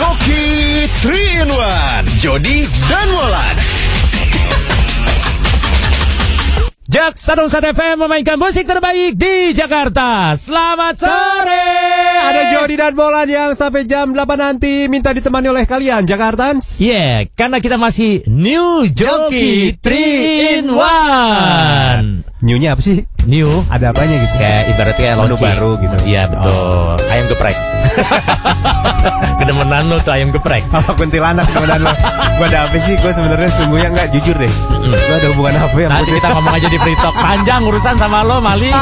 Joki 3 in 1, Jody dan Molan. Jak 101 FM memainkan musik terbaik di Jakarta. Selamat sore. Ada Jody dan Molan yang sampai jam 8 nanti minta ditemani oleh kalian Jakartans. Yeah, karena kita masih new Joki 3 in 1. New-nya apa sih? New, ada apanya gitu? Kayak ibaratnya menu baru gitu. Iya betul. Oh. Ayam geprek. Kedemenan lo tuh ayam geprek. Apa kuntilanak kedemenan lo? Gue ada apa sih? Gue sebenarnya sungguhnya nggak jujur deh. Gue ada hubungan apa ya? Nanti kita ngomong aja di free talk. Panjang urusan sama lo, Mali.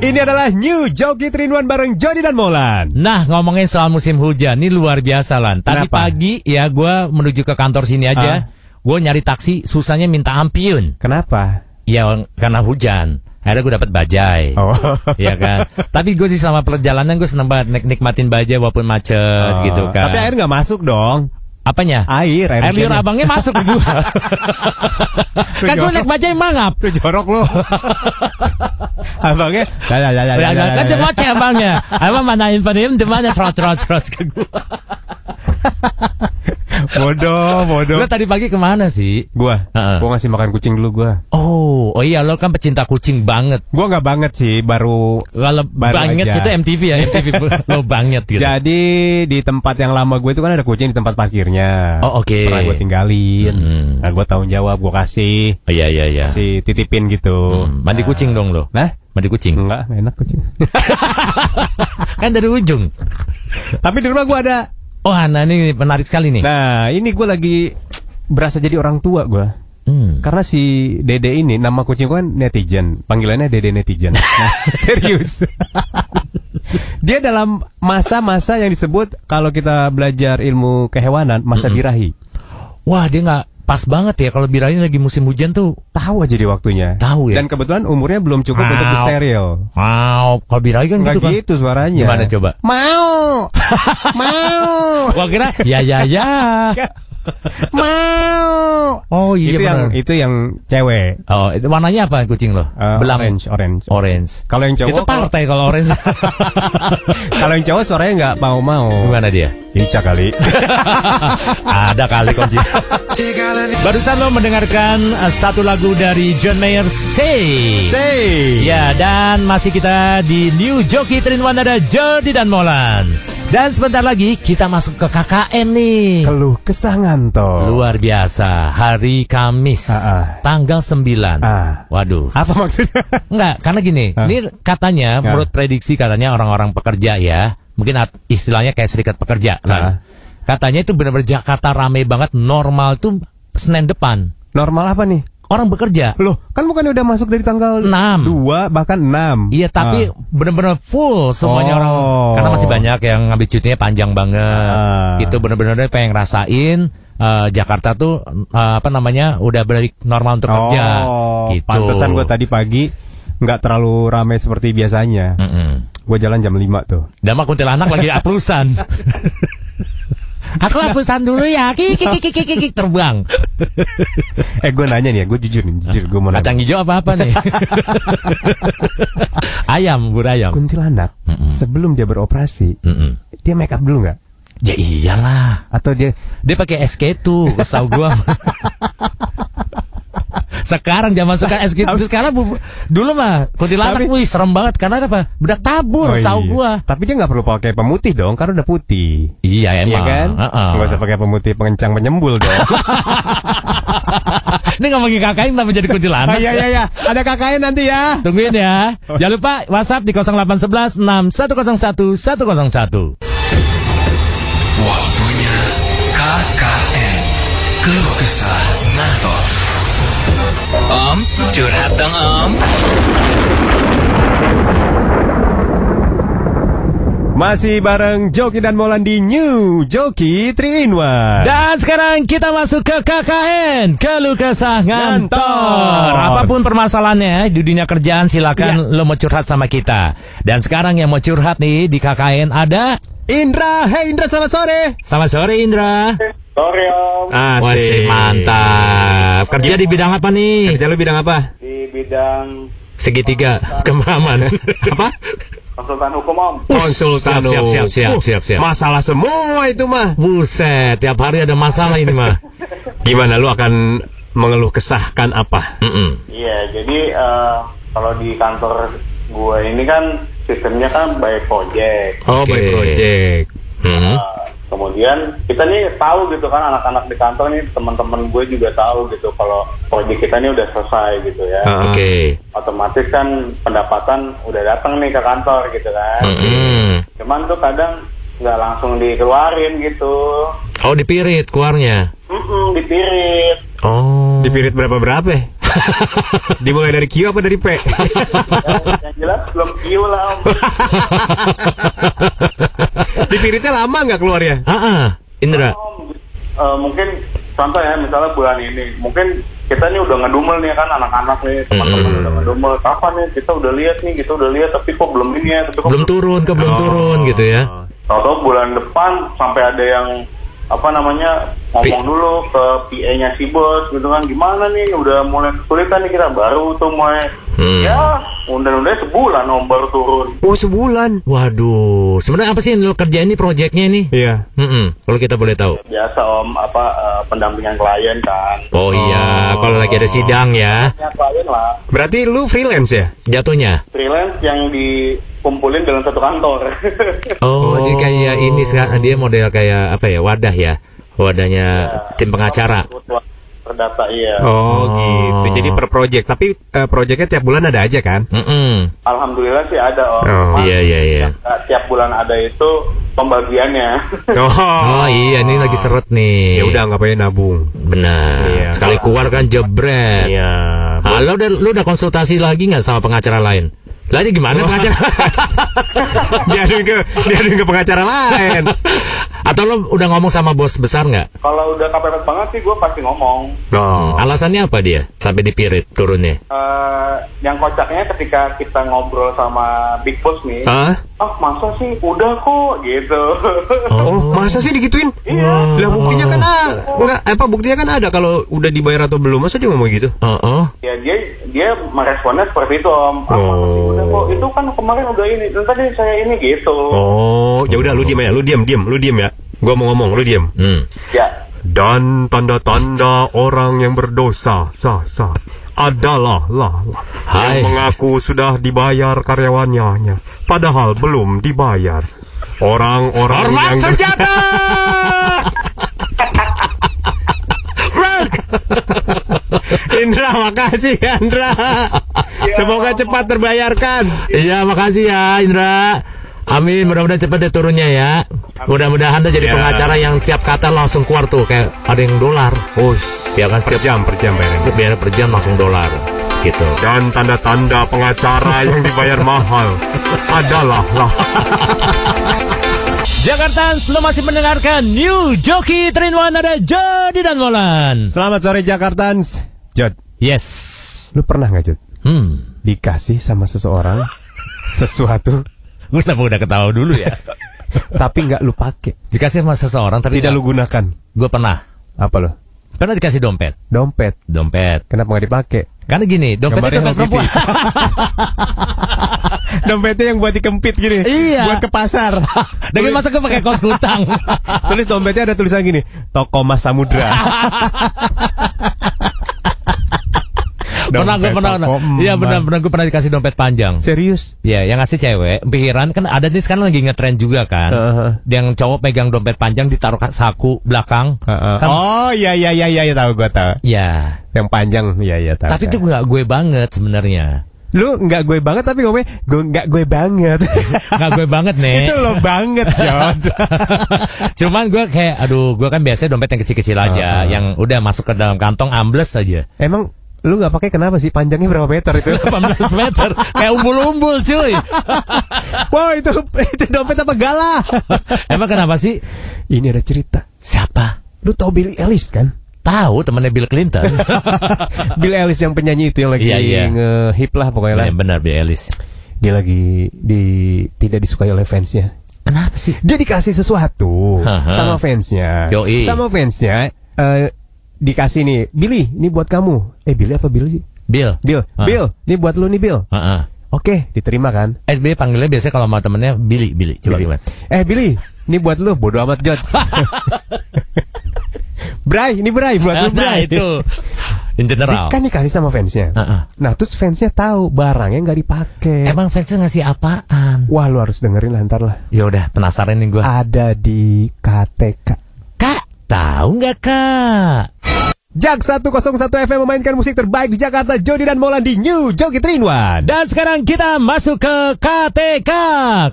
Ini adalah New Joki 3 in 1 bareng Jody dan Molan. Nah, ngomongin soal musim hujan, ini luar biasa Lan. Tadi pagi ya gue menuju ke kantor sini aja. Gue nyari taksi, susahnya minta ampiun. Kenapa? Ya karena hujan. Akhirnya gue dapet bajai. Iya kan. Tapi gue sih selama perjalanan gue seneng banget nikmatin bajai walaupun macet gitu kan. Tapi air gak masuk dong. Apanya? Air liur abangnya masuk ke gue. Kan gue liat bajai mangap. Lu jorok lu. Abangnya kan dia ngoceh abangnya. Abang manahin panim dimana trot-trot ke gue. Bodoh. Lo tadi pagi kemana sih? Gue ngasih makan kucing dulu gue. Oh iya, lo kan pecinta kucing banget. Gue nggak banget sih, baru banget aja. Itu MTV ya, MTV lo banget gitu. Jadi di tempat yang lama gue itu kan ada kucing di tempat parkirnya. Oh oke. Okay. Pernah gue tinggalin. Nah, gue tanggung jawab, gue kasih. Oh, iya. Si titipin gitu. Mandi kucing dong lo? Nah? Mandi kucing? Enggak, enak kucing. Kan dari ujung. Tapi di rumah gue ada. Nah ini menarik sekali nih. Nah, ini gue lagi berasa jadi orang tua gue. Karena si Dede ini, nama kucing gue kan netizen. Panggilannya Dede netizen. Nah, serius. Dia dalam masa-masa yang disebut kalau kita belajar ilmu kehewanan, masa birahi. Wah, dia nggak pas banget ya kalau birahi lagi musim hujan tuh. Tahu aja di waktunya. Tahu ya. Dan kebetulan umurnya belum cukup untuk di steril. Kalau birahi kan nggak gitu kan. Nggak gitu suaranya. Gimana coba? Mau. Gua kira ya. Mau. Oh iya. Itu yang cewek. Oh, itu warnanya apa kucing lo? Orange. Kalau yang cowok itu partai kalau orange. Kalau yang cowok suaranya nggak mau. Gimana dia? Ica kali. Ada kali kunci. Barusan lo mendengarkan satu lagu dari John Mayer, Say. Ya, dan masih kita di New Joki 3 in 1 ada Jody dan Molan. Dan sebentar lagi kita masuk ke KKN nih. Keluh kesah ngantor. Luar biasa. Hari Kamis tanggal 9. Waduh. Apa maksudnya? Enggak, karena gini. Ini katanya menurut prediksi katanya orang-orang pekerja ya. Mungkin istilahnya kayak serikat pekerja kan. Katanya itu benar-benar Jakarta rame banget. Normal tuh Senin depan. Normal apa nih? Orang bekerja. Loh, kan bukan udah masuk dari tanggal 6. 2 bahkan 6. Iya, tapi benar-benar full semuanya orang. Karena masih banyak yang ngambil cutinya panjang banget. Itu benar-benar pengen ngerasain Jakarta tuh apa namanya? Udah balik normal untuk kerja gitu. Pantesan gue tadi pagi nggak terlalu rame seperti biasanya. Gue jalan jam 5 tuh. Dama kuntilanak lagi aplusan. Aku aplusan dulu ya. Kiki terbang. Gue nanya nih ya. Gue jujur gue mau nanya. Kacang hijau apa-apa nih? Ayam, burayam. Kuntilanak sebelum dia beroperasi dia make up dulu nggak? Ya iyalah. Atau dia pakai SK2. Setahu gue. Sekarang SK itu sekarang dulu mah kuntilanak serem banget karena apa? Bedak tabur gua. Tapi dia nggak perlu pakai pemutih dong karena udah putih. Iya emang. Iya kan? Nggak usah pakai pemutih pengencang penyembul dong. Ini ngomongin KKN kenapa jadi kuntilanak? Iya. Ada KKN nanti ya. Tungguin ya. Jangan lupa WhatsApp di 0811 6101 101. Waktunya KKN. Keluh kesah ngantor. Om, curhat dong Om. Masih bareng Joki dan Molan di New Joki 3 in 1. Dan sekarang kita masuk ke KKN, keluh kesah ngantor. Apapun permasalahannya di dunia kerjaan silakan lo mau curhat sama kita. Dan sekarang yang mau curhat nih di KKN ada Indra. Hey Indra, selamat sore. Selamat sore Indra. Sore Om. Asik, mantap. Kerja di bidang apa nih? Kerja lu bidang apa? Di bidang segitiga, kemeraman. Apa? Konsultan hukum, Om. Konsultan hukum. Siap. Masalah semua itu mah. Buset, tiap hari ada masalah ini mah. Gimana lu akan mengeluh kesahkan apa? Iya, jadi kalau di kantor gua ini kan sistemnya kan by project. Oh, okay. By project. Kemudian kita nih tahu gitu kan, anak-anak di kantor nih, teman-teman gue juga tahu gitu kalau proyek kita nih udah selesai gitu ya. Oke. Otomatis kan pendapatan udah datang nih ke kantor gitu kan. Cuman tuh kadang nggak langsung dikeluarin gitu. Oh, dipirit keluarnya? Dipirit. Oh. Dipirit berapa ya? Dimulai dari Q apa dari P? Yang jelas belum Q lah, Om. Dipiritnya lama nggak keluar ya? Indra. Mungkin contoh ya, misalnya bulan ini, mungkin kita nih udah ngedumel nih kan, anak-anak nih, teman-teman udah ngedumel. Kapan nih kita udah lihat nih, kita udah lihat, tapi kok belum ini ya? Tapi kok belum turun gitu ya? Tahu-tahu bulan depan sampai ada yang apa namanya ngomong dulu ke PA-nya si bos gitu kan, gimana nih udah mulai kesulitan nih kita, baru tuh mulai ya undang-undang sebulan Om baru turun. Oh, sebulan. Waduh, sebenarnya apa sih yang lo kerjain ini, proyeknya ini? Iya. Kalau kita boleh tahu. Biasa Om, apa pendampingan klien kan. Oh iya, kalau lagi ada sidang ya. Klien lah. Berarti lu freelance ya jatuhnya? Freelance yang dikumpulin dalam satu kantor. Oh, jadi kayak ini sekarang dia model kayak apa ya, wadah ya. Wadahnya ya, tim pengacara. Perdata, iya. Oh gitu. Jadi per project. Tapi projectnya tiap bulan ada aja kan? Alhamdulillah sih ada, Om. Iya. Tiap bulan ada itu pembagiannya. Oh iya, ini lagi seret nih. Ya udah, ngapain nabung. Benar. Iya. Sekali keluar kan jebret. Iya. Halo, lu udah konsultasi lagi nggak sama pengacara lain? Lagi gimana pengacara? Diaduin ke pengacara lain. Atau lo udah ngomong sama bos besar nggak? Kalau udah kepepet banget sih gue pasti ngomong. Alasannya apa dia sampai dipirit turunnya? Yang kocaknya ketika kita ngobrol sama big boss nih. Masa sih udah kok gitu. Masa sih digituin? Iya. Lah buktinya kan buktinya kan ada kalau udah dibayar atau belum. Masa dia ngomong gitu? Ya dia meresponnya seperti itu, Om. Itu kan kemarin udah ini, tadi saya ini gitu. Ya udah, lu diam ya, lu diam ya. Gua mau ngomong, lu diam. Ya. Dan tanda-tanda orang yang berdosa adalah yang mengaku sudah dibayar karyawannya, padahal belum dibayar. Orang-orang yang senjata. Indra, makasih Indra. Semoga cepat terbayarkan. Iya, makasih ya Indra. Amin, mudah-mudahan cepat deh turunnya ya. Mudah-mudahan jadi pengacara yang tiap kata langsung keluar tuh, kayak ada yang dolar. Ya kan, per jam biar per jam langsung dolar gitu. Dan tanda-tanda pengacara yang dibayar mahal adalah Jakartans, lo masih mendengarkan New Joki 3 in 1, ada Jody dan Molan. Selamat sore Jakartans. Jod. Yes. Lu pernah gak, Jod? Dikasih sama seseorang sesuatu. Lu kenapa udah ketawa dulu ya? Tapi gak lu pakai. Dikasih sama seseorang tapi tidak lu gunakan. Gue pernah. Apa lo? Pernah dikasih dompet. Dompet. Kenapa gak dipakai? Karena gini, dompetnya dompet perempuan. Dompetnya yang buat dikempit gini. Iya. Buat ke pasar. Dari masa gue pakai kaos kutang. Tulis dompetnya ada tulisan gini, Toko Mas Samudra. Gue pernah dikasih dompet panjang. Serius? Ya, yang ngasih cewek. Pikiran kan ada nih sekarang lagi ngetren juga kan. Yang cowok pegang dompet panjang ditaruh saku belakang. Kan, iya tahu. Ya. Yang panjang, iya tahu. Tapi itu nggak gue banget sebenarnya. Lu nggak gue banget tapi ngomongnya nggak gue banget nih. Itu lo banget, John. Cuman gue kayak aduh, gue kan biasanya dompet yang kecil-kecil aja, yang udah masuk ke dalam kantong ambles aja. Emang lu nggak pakai kenapa sih? Panjangnya berapa meter itu? 18 meter. Kayak umbul-umbul, cuy. Wow, itu dompet apa galah? Emang kenapa sih? Ini ada cerita. Siapa? Lu tau Billie Eilish kan? Tahu, temannya Bill Clinton. Bill Eilish yang penyanyi itu yang lagi nge-hip lah pokoknya lah. Benar, Bill Eilish. Dia lagi tidak disukai oleh fansnya. Kenapa sih? Dia dikasih sesuatu sama fansnya. Yoi. Sama fansnya dikasih nih, Billy, ini buat kamu. Billy apa Bill sih? Bill. Bill, ini buat lu nih Bill. Oke, diterima kan? Billy panggilnya biasanya kalau sama temennya Billy. Coba Billy. Gimana? Billy, ini buat lu, bodo amat Jod. Bray, ini Bray buat lu, Bray. Itu in general. Kan dikasih sama fansnya. Nah, terus fansnya tahu barangnya nggak dipakai. Emang fansnya ngasih apaan? Wah, lu harus dengerin lah ntar lah. Ya udah, penasaran nih gua. Ada di KTK. Kak, tahu nggak Kak? Jak 101 FM memainkan musik terbaik di Jakarta, Jody dan Molan di New Joki 3 in 1. Dan sekarang kita masuk ke KTK.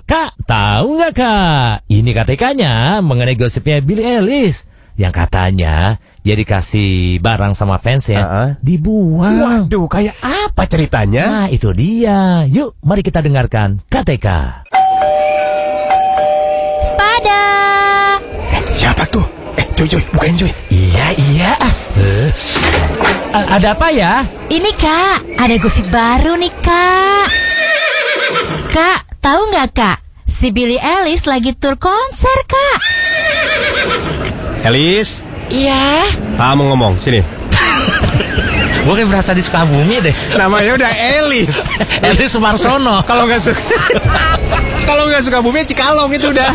Kak, tahu nggak Kak? Ini KTK-nya mengenai gosipnya Billie Eilish yang katanya dia dikasih barang sama fans ya, dibuang. Waduh, kayak apa ceritanya? Nah, itu dia. Yuk, mari kita dengarkan KTK. Spada. Siapa tuh? Joy, bukain Joy. Iya. Ada apa ya? Ini Kak, ada gosip baru nih Kak. Kak, tahu nggak Kak? Si Billie Eilish lagi tur konser Kak. Eilish? Iya. Kamu ngomong sini. Gue kayak berasa di Sukabumi deh. Namanya udah Eilish. Eilish Sumarsono. Kalau nggak suka, kalau nggak Sukabumi Cikalong itu udah.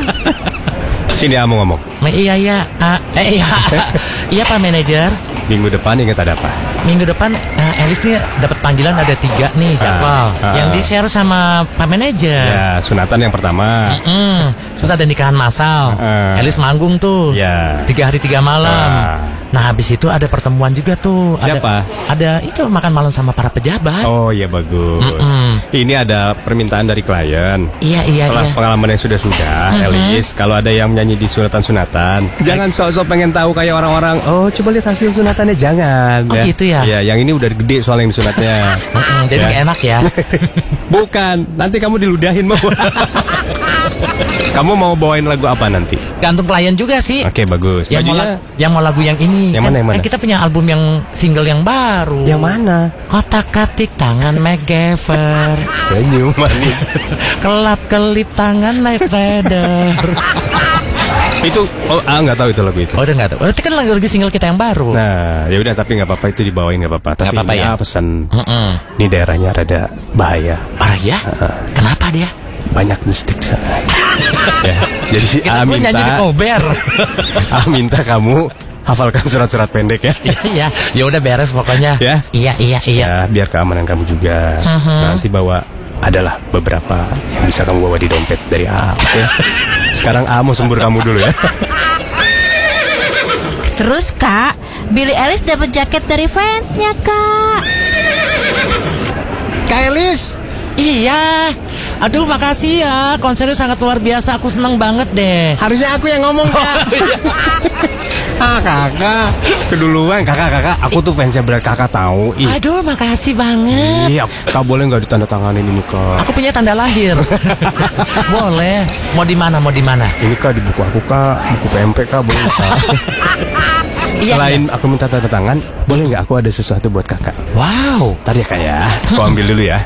Sini kamu ngomong. Iya Pak Manajer. Minggu depan ingat ada apa? Minggu depan Eilish nih dapat panggilan ada 3 nih jadwal yang di share sama Pak Manajer. Ya, sunatan yang pertama. Terus ada nikahan massal. Eilish manggung tuh. Ya. 3 hari 3 malam. Nah, habis itu ada pertemuan juga tuh. Siapa? Ada itu makan malam sama para pejabat. Oh iya bagus. Ini ada permintaan dari klien. Iya. Setelah pengalaman yang sudah-sudah, Eilish kalau ada yang nyanyi di sunatan, jangan sok-sok pengen tahu kayak orang-orang. Oh, coba lihat hasil sunatan. Jangan. Oh ya. Gitu ya. Ya, yang ini udah gede soal yang disunatnya. Jadi ya. Enak ya. Bukan, nanti kamu diludahin mau. Kamu mau bawain lagu apa nanti? Gantung klien juga sih. Oke, bagus. Bajunya yang mau lagu yang ini. Yang mana? Kan kita punya album yang single yang baru. Yang mana? Kotak-katik tangan MacGyver. Senyum manis. Kelap-kelip tangan Knight Rider. Itu nggak tahu itu lagu itu. Oh, udah nggak tahu. Berarti kan lagu single kita yang baru. Nah, ya udah tapi nggak apa-apa itu dibawain nggak apa-apa. Tapi apa ya? Pesan. Ini daerahnya rada bahaya. Bahaya? Kenapa dia? Banyak mistik sana. Ya. Jadi si A minta. A minta kamu hafalkan surat-surat pendek ya. Iya. Ya udah beres pokoknya. Ya. Iya. Ya, biar keamanan kamu juga. Nanti bawa. Adalah beberapa yang bisa kamu bawa di dompet dari A. Ya. Sekarang A mau sembur kamu dulu ya. Terus Kak, Billie Eilish dapat jaket dari fansnya Kak. Kak Eilish? Iya. Aduh makasih ya, konsernya sangat luar biasa. Aku seneng banget deh. Harusnya aku yang ngomong Kak. Kakak, keduluan kakak. Aku tuh fansnya berat kakak tahu. Aduh, makasih banget. Iya, Kak boleh nggak ditandatanganin ini Kak? Aku punya tanda lahir. Boleh. Mau di mana? Ini Kak di buku aku Kak, buku PMP Kak boleh Kak. Selain aku minta tanda tangan, boleh nggak aku ada sesuatu buat kakak? Wow, tadi ya Kak ya. Aku ambil dulu ya.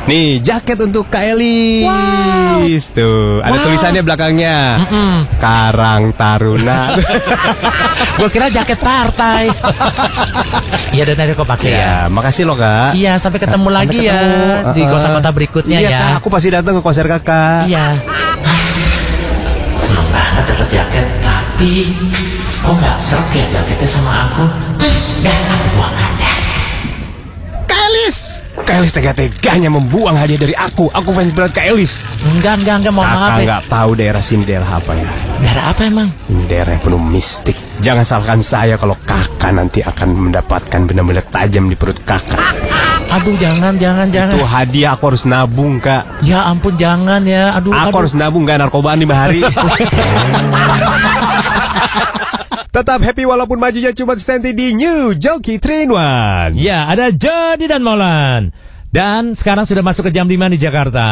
Nih jaket untuk Kak Eilish. Wow. Tuh ada tulisannya belakangnya. Karang Taruna. Gue kira jaket partai. Iya dan ada kok pakai ya. Makasih loh Kak. Iya sampai ketemu lagi ya di kota-kota berikutnya ya. Iya Kak aku pasti datang ke konser Kakak. Iya. Seneng banget dapet jaket tapi kok nggak serok ya jaketnya sama aku. Dah buang aja. Kak Eilish. Kak Eilish tega-teganya membuang hadiah dari aku. Aku fans berat Kak Eilish. Enggak mau maaf. Kakak nggak tahu daerah sini daerah apa ya? Daerah apa emang? Ini daerah yang penuh mistik. Jangan salahkan saya kalau kakak nanti akan mendapatkan benda-benda tajam di perut kakak. Aduh jangan. Itu hadiah aku harus nabung Kak. Ya ampun jangan ya. Aku harus nabung nggak narkobaan 5 hari. Tetap happy walaupun majunya cuma senti di New Joki 3 in 1. Ya, ada Jody dan Molan. Dan sekarang sudah masuk ke jam 5 di Jakarta.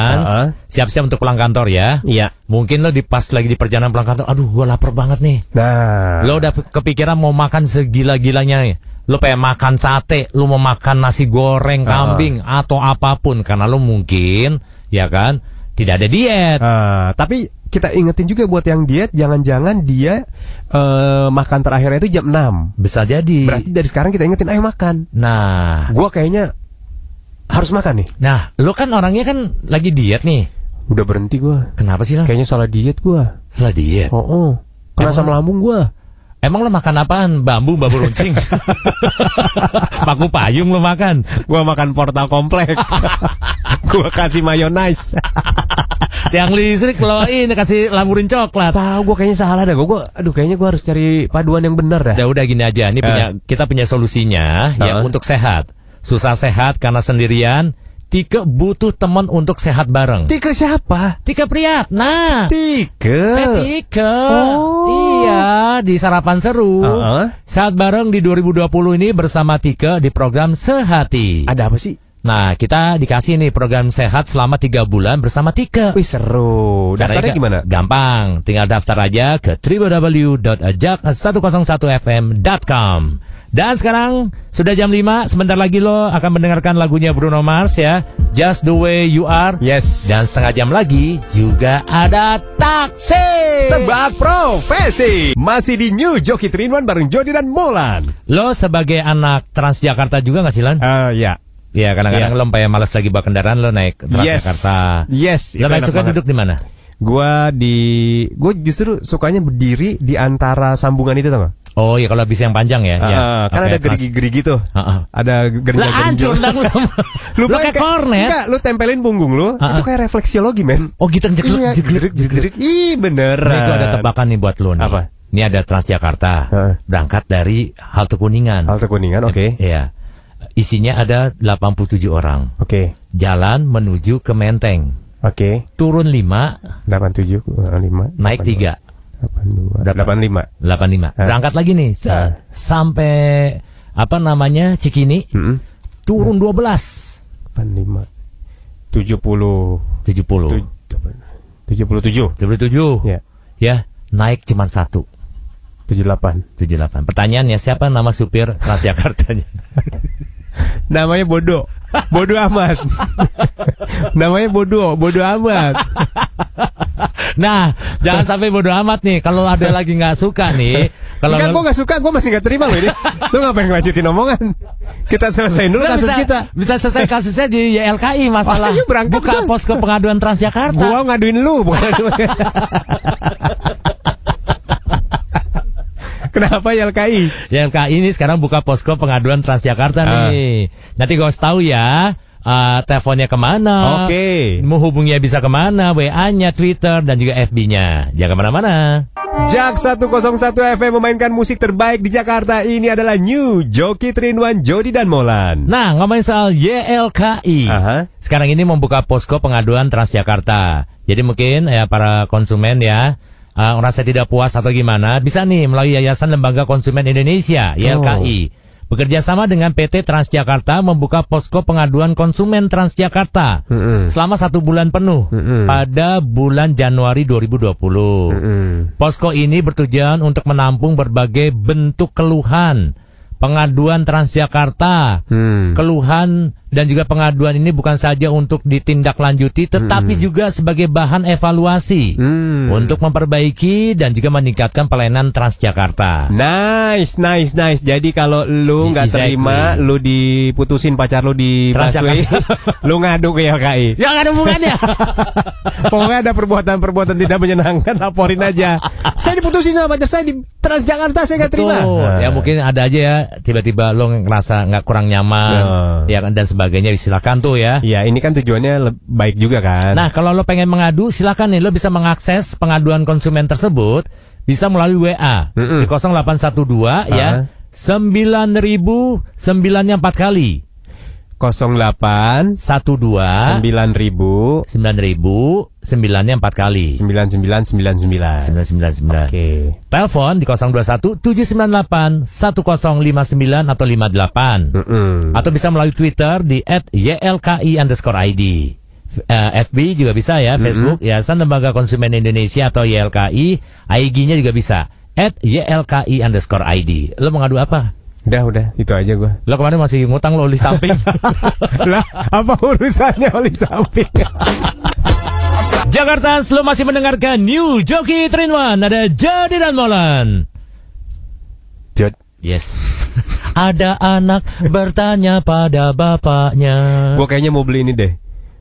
Siap-siap untuk pulang kantor ya. Iya. Mungkin lo pas lagi di perjalanan pulang kantor. Aduh, gue lapar banget nih. Nah. Lo udah kepikiran mau makan segila-gilanya. Lo pengen makan sate, lo mau makan nasi goreng, kambing, atau apapun. Karena lo mungkin, ya kan, tidak ada diet. Tapi... kita ingetin juga buat yang diet, jangan-jangan dia makan terakhirnya itu jam 6. Bisa jadi. Berarti dari sekarang kita ingetin, ayo makan. Nah. Gue kayaknya harus makan nih. Nah, lo kan orangnya kan lagi diet nih. Udah berhenti gua. Kenapa sih, Lang? Kayaknya salah diet gua. Salah diet? Oh, oh. Kena asam lambung gua. Emang lo makan apaan? Bambu runcing. Paku payung lo makan. Gua makan portal komplek. Gua kasih mayonaise. Yang listrik lo ini kasih lamurin coklat. Tahu, gua kayaknya salah dah. Gua aduh, kayaknya gua harus cari paduan yang benar dah. Ya udah gini aja, ini kita punya solusinya ya untuk sehat. Susah sehat karena sendirian. Tike butuh teman untuk sehat bareng. Tike siapa? Tike Priyatna. Tike. Oh. Iya, di Sarapan Seru. Sehat bareng di 2020 ini bersama Tike di program Sehati. Ada apa sih? Nah, kita dikasih nih program sehat selama 3 bulan bersama Tike. Wih, seru. Daftarnya gimana? Gampang. Tinggal daftar aja ke www.jak101fm.com. Dan sekarang sudah jam 5, sebentar lagi lo akan mendengarkan lagunya Bruno Mars ya, Just the Way You Are. Yes. Dan setengah jam lagi juga ada taksi. Tebak profesi. Masih di New Joki 3 in 1 bareng Jody dan Molan. Lo sebagai anak Transjakarta juga nggak sih, Lan? Iya. Iya, kadang-kadang lo kayak malas lagi bawa kendaraan, lo naik Transjakarta. Yes. Lo paling suka duduk di mana? Gue justru sukanya berdiri di antara sambungan itu, tau gak? Oh iya, kalau habis yang panjang ya. Kan okay, ada gerigi-gerigi tuh. Ada gerigi-gerigi. Lah hancur dong lu. Lu kayak kornet. Enggak, lu tempelin punggung lu. Itu kayak refleksiologi, men. Oh gitu, jegerik. Ih, beneran. Nih gua ada tebakan nih buat lu nih. Apa? Ini ada Transjakarta. Berangkat dari halte Kuningan. Halte Kuningan, oke. Iya. Isinya ada 87 orang. Oke. Jalan menuju ke Menteng. Oke. Turun 5, 87, 5. Naik 3. 85. Berangkat lagi nih sampai Cikini. Turun 12. 85. 77. Ya, naik cuman 1. 78. Pertanyaannya, siapa nama supir Transjakartanya? Namanya Bodoh amat. Namanya Bodoh amat. Nah, jangan sampai bodoh amat nih. Kalau ada lagi nggak suka nih, kalau kan gue nggak suka, gue masih nggak terima loh ini. Lu ngapain ngelanjutin omongan? Kita selesaiin dulu kasus kita. Bisa selesai kasusnya di YLKI masalah. Buka posko pengaduan Transjakarta. Gua ngaduin lu, bukan. Kenapa YLKI? YLKI ini sekarang buka posko pengaduan Transjakarta nih. Nanti gue harus tahu ya. Teleponnya kemana? Oke. Mau hubungnya bisa kemana? WA-nya, Twitter, dan juga FB-nya. Jangan kemana-mana. Jak 101 FM memainkan musik terbaik di Jakarta. Ini adalah New Joki 3 in 1, Jody dan Molan. Nah, ngomongin soal YLKI. Sekarang ini membuka posko pengaduan Transjakarta. Jadi mungkin ya para konsumen ya merasa tidak puas atau gimana, bisa nih melalui Yayasan Lembaga Konsumen Indonesia, YLKI. Bekerja sama dengan PT Transjakarta membuka posko pengaduan konsumen Transjakarta selama 1 bulan penuh pada bulan Januari 2020. Posko ini bertujuan untuk menampung berbagai bentuk keluhan pengaduan Transjakarta. Keluhan dan juga pengaduan ini bukan saja untuk ditindaklanjuti, tetapi juga sebagai bahan evaluasi untuk memperbaiki dan juga meningkatkan pelayanan Transjakarta. Nice. Jadi kalau lu nggak terima, lu diputusin pacar lu di Basui, lu ngadu ke YLKI. Ya nggak ada hubungannya. Pokoknya ada perbuatan-perbuatan tidak menyenangkan, laporin aja. Saya diputusin sama pacar saya di Transjakarta, saya nggak terima. Ya mungkin ada aja ya, tiba-tiba lu ngerasa nggak kurang nyaman, ya dan sebagainya, silakan tuh ya. Iya, ini kan tujuannya baik juga kan. Nah, kalau lo pengen mengadu, silakan nih, lo bisa mengakses pengaduan konsumen tersebut bisa melalui WA di 0812 ya 9009-nya 4 kali. 0812 9000 9009-nya 4 kali. 9999. Oke. Telepon di 021 798 1059 atau 58. Atau bisa melalui Twitter di @ylki_id. FB juga bisa ya, Facebook Yayasan Lembaga Konsumen Indonesia atau YLKI. IG-nya juga bisa @ylki_id. Lo mengadu apa? Udah, itu aja gua. Lo kemarin masih ngutang lo oli samping. Lah, apa urusannya oli samping? Jakarta, lo masih mendengarkan New Joki 3 in 1. Ada Jody dan Molan. Yes. Ada anak bertanya pada bapaknya. Gue kayaknya mau beli ini deh,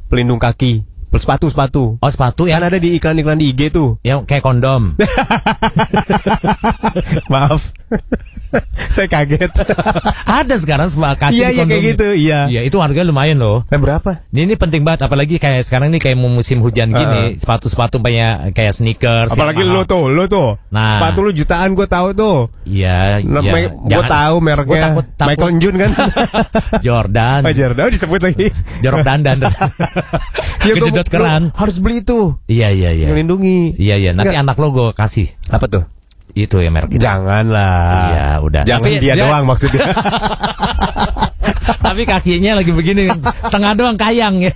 pelindung kaki, sepatu. Oh sepatu ya? Kan ada di iklan-iklan di IG tuh. Ya kayak kondom. Maaf. Saya kaget. Ada sekarang sepatu kaki. Iya ya, kayak gitu. Iya. Ya, itu harganya lumayan loh. Berapa? Ini penting banget, apalagi kayak sekarang nih kayak musim hujan gini, sepatu-sepatu kayak sneakers. Apalagi lo tuh. Nah, sepatu lo jutaan gue tahu tuh. Iya. Gue tahu mereknya. Takut. Michael June kan? Jordan. Oh, Jordan. Oh, disebut lagi. Jordan. Ya, kejedot keran. Harus beli itu. Iya. Melindungi. Iya. Nanti enggak, anak lo gue kasih. Apa tuh? Itu ya merek. Janganlah. Iya, udah. Jangan tapi, dia doang maksudnya. Tapi kakinya lagi begini, setengah doang kayang ya.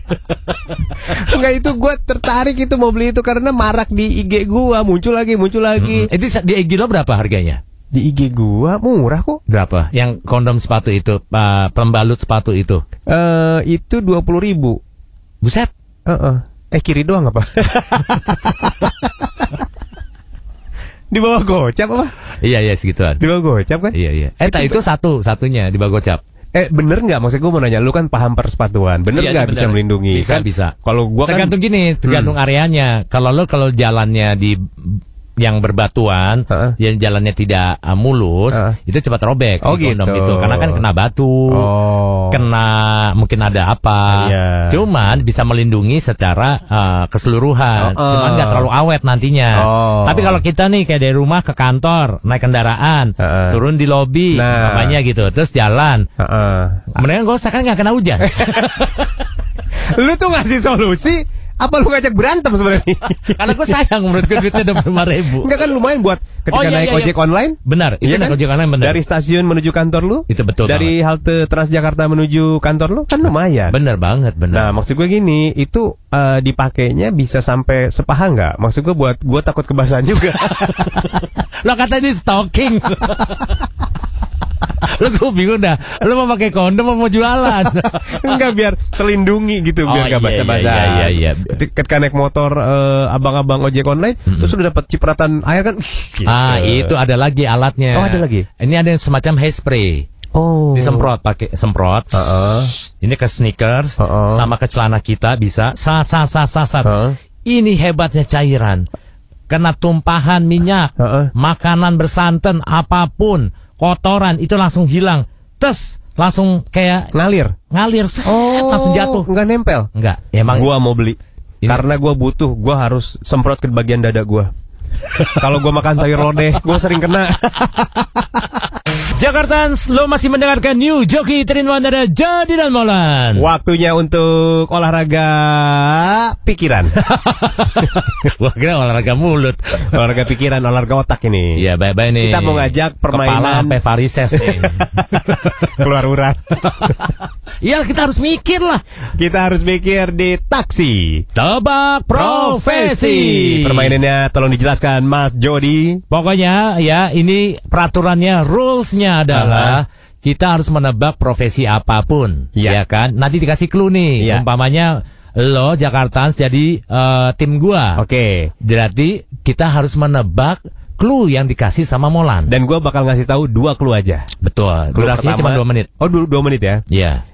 Enggak, itu gue tertarik itu mau beli itu karena marak di IG gue muncul lagi. Itu di IG lo berapa harganya? Di IG gua murah kok. Berapa? Yang kondom sepatu itu, pembalut sepatu itu. Itu 20.000. Buset. Kiri doang apa? Di bawah gocap apa? Iya segituan. Di bawah gocap kan? Iya. Itu satunya di bawah gocap. Bener nggak? Maksud gue mau nanya, lu kan paham persepatuan, bener nggak iya, bisa melindungi? Bisa. Kalau gue kan tergantung areanya. Kalau jalannya di yang berbatuan, yang jalannya tidak mulus, itu cepat robek si kondom gitu. Karena kan kena batu, kena mungkin ada apa. Yeah. Cuman bisa melindungi secara keseluruhan. Cuman nggak terlalu awet nantinya. Tapi kalau kita nih kayak dari rumah ke kantor, naik kendaraan, turun di lobi, namanya gitu, terus jalan. Mendingan gue sekarang nggak kena hujan. Lu tuh ngasih solusi. Apa lu ngajak berantem sebenarnya? Karena gue sayang, menurut gue duitnya 25.000. Enggak kan lumayan buat ketika naik ojek online. Benar, itu kan? Ojek online benar. Dari stasiun menuju kantor lu? Itu betul. Dari halte Transjakarta menuju kantor lu kan lumayan. Benar banget, benar. Nah, maksud gue gini, itu dipakainya bisa sampai sepaha nggak? Maksud gue buat gue takut kebasahan juga. Lo kata ini stalking. Lu tuh bingung dah, lu mau pakai kondom mau jualan? Enggak, biar terlindungi gitu, biar gak basah-basah. Iya. Ketika naik motor abang-abang ojek online, terus udah dapet cipratan air kan? Gitu. Itu ada lagi alatnya. Oh, ada lagi. Ini ada yang semacam hairspray. Oh. Disemprot pakai semprot. Ini ke sneakers, sama ke celana kita bisa. Ini hebatnya cairan. Kena tumpahan minyak, makanan bersantan apapun. Kotoran itu langsung hilang. Terus langsung kayak ngalir. Langsung jatuh. Enggak nempel. Enggak. Ya, emang gua mau beli. Ini? Karena gua butuh, gua harus semprot ke bagian dada gua. Kalau gua makan sayur lodeh, gua sering kena. Jakartans, lo masih mendengarkan New Joki 3 in 1 dari Jadi dan Molan. Waktunya untuk olahraga pikiran. Wah, kira olahraga mulut. Olahraga pikiran, olahraga otak ini. Iya, baik-baik nih. Kita mau ngajak permainan. Kepala sampai varises nih. Keluar urat. Iya, kita harus mikir lah. Kita harus mikir di taksi. Tebak profesi. Permainannya tolong dijelaskan Mas Jody. Pokoknya ya, ini peraturannya, rules-nya adalah kita harus menebak profesi apapun, ya kan? Nanti dikasih clue nih, umpamanya lo Jakartans jadi tim gua. Oke. Berarti kita harus menebak clue yang dikasih sama Molan. Dan gua bakal ngasih tahu 2 clue aja. Betul. Durasinya cuma 2 menit. Oh, 2 menit ya? Iya.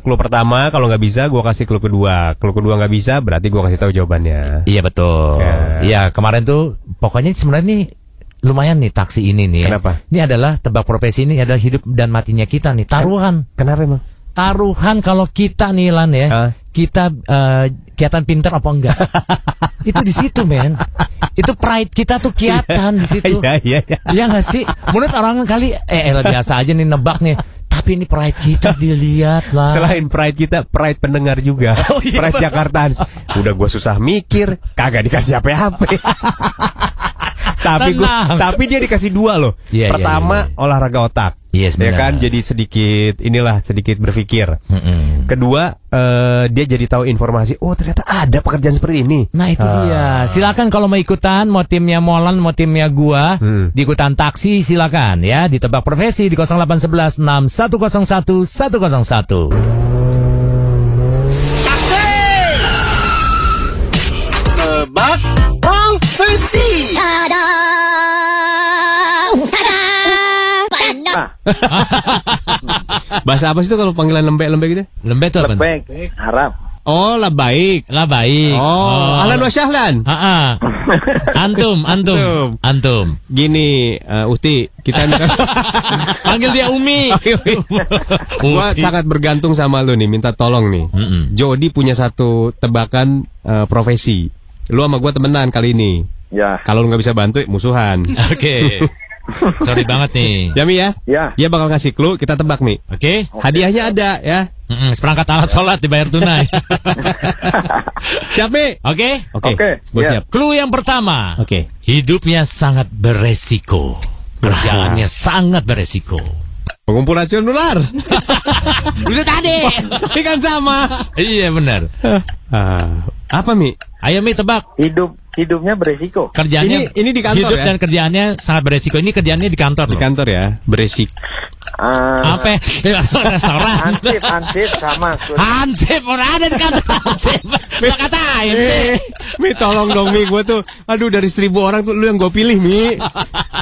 Clue pertama kalau nggak bisa gue kasih clue kedua. Clue kedua nggak bisa berarti gue kasih tahu jawabannya. Iya, betul. Iya, kemarin tuh pokoknya sebenarnya nih lumayan nih taksi ini nih. Kenapa? Ini adalah tebak profesi, ini adalah hidup dan matinya kita nih. Taruhan. Kenapa emang? Taruhan kalau kita nih Lan ya. Kita kelihatan pinter apa enggak. Itu di situ men. Itu pride kita tuh kelihatan di situ. Iya. Iya nggak sih? Menurut orang kali biasa aja nih nebak nih. Tapi ini pride kita dilihat lah. Selain pride kita, pride pendengar juga. Pride Jakarta. Udah gue susah mikir, kagak dikasih HP. Tapi dia dikasih 2 loh. Pertama, olahraga otak. Ya kan, jadi sedikit berpikir. Kedua, dia jadi tahu informasi. Oh, ternyata ada pekerjaan seperti ini. Nah, itu dia. Silakan kalau mau ikutan, mau timnya Molan, mau timnya gua, diikutan taksi silakan ya, ditebak profesi di 0811 6101 101. Profesi. Tada! Dewa. Bahasa apa sih itu kalau panggilan lembek-lembek gitu? Lembek itu apa? Lembek, Arab. Oh, labaik. Labaik. Oh, ahlan wa sahlan. Heeh. Antum. Gini, Uti, kita panggil dia Umi. Gua sangat bergantung sama lu nih, minta tolong nih. Jody punya satu tebakan profesi. Lu sama gua temenan kali ini. Ya. Kalau lu enggak bisa bantu, musuhan. Oke. Sorry banget nih. Yami ya? Ya. Dia bakal ngasih clue, kita tebak nih. Oke. Okay. Hadiahnya ada ya. Seperangkat alat sholat dibayar tunai. Siap nih? Oke. Gue siap. Clue yang pertama. Oke. Hidupnya sangat beresiko. Kerjaannya sangat beresiko. Pengumpul racun ular. Itu tadi. Ini kan sama. Iya benar. Apa Mi? Ayo Mi tebak. Hidupnya beresiko. Kerjaannya ini di kantor. Hidup ya? Dan kerjaannya sangat beresiko. Ini kerjaannya di kantor. Di loh. Kantor ya. Beresiko. Apa? Restoran. Hansip sama. Hansip orang ada di kantor. Hansip. Katain. Mi tolong dong Mi, gue tuh, aduh dari 1000 orang tuh lu yang gue pilih Mi.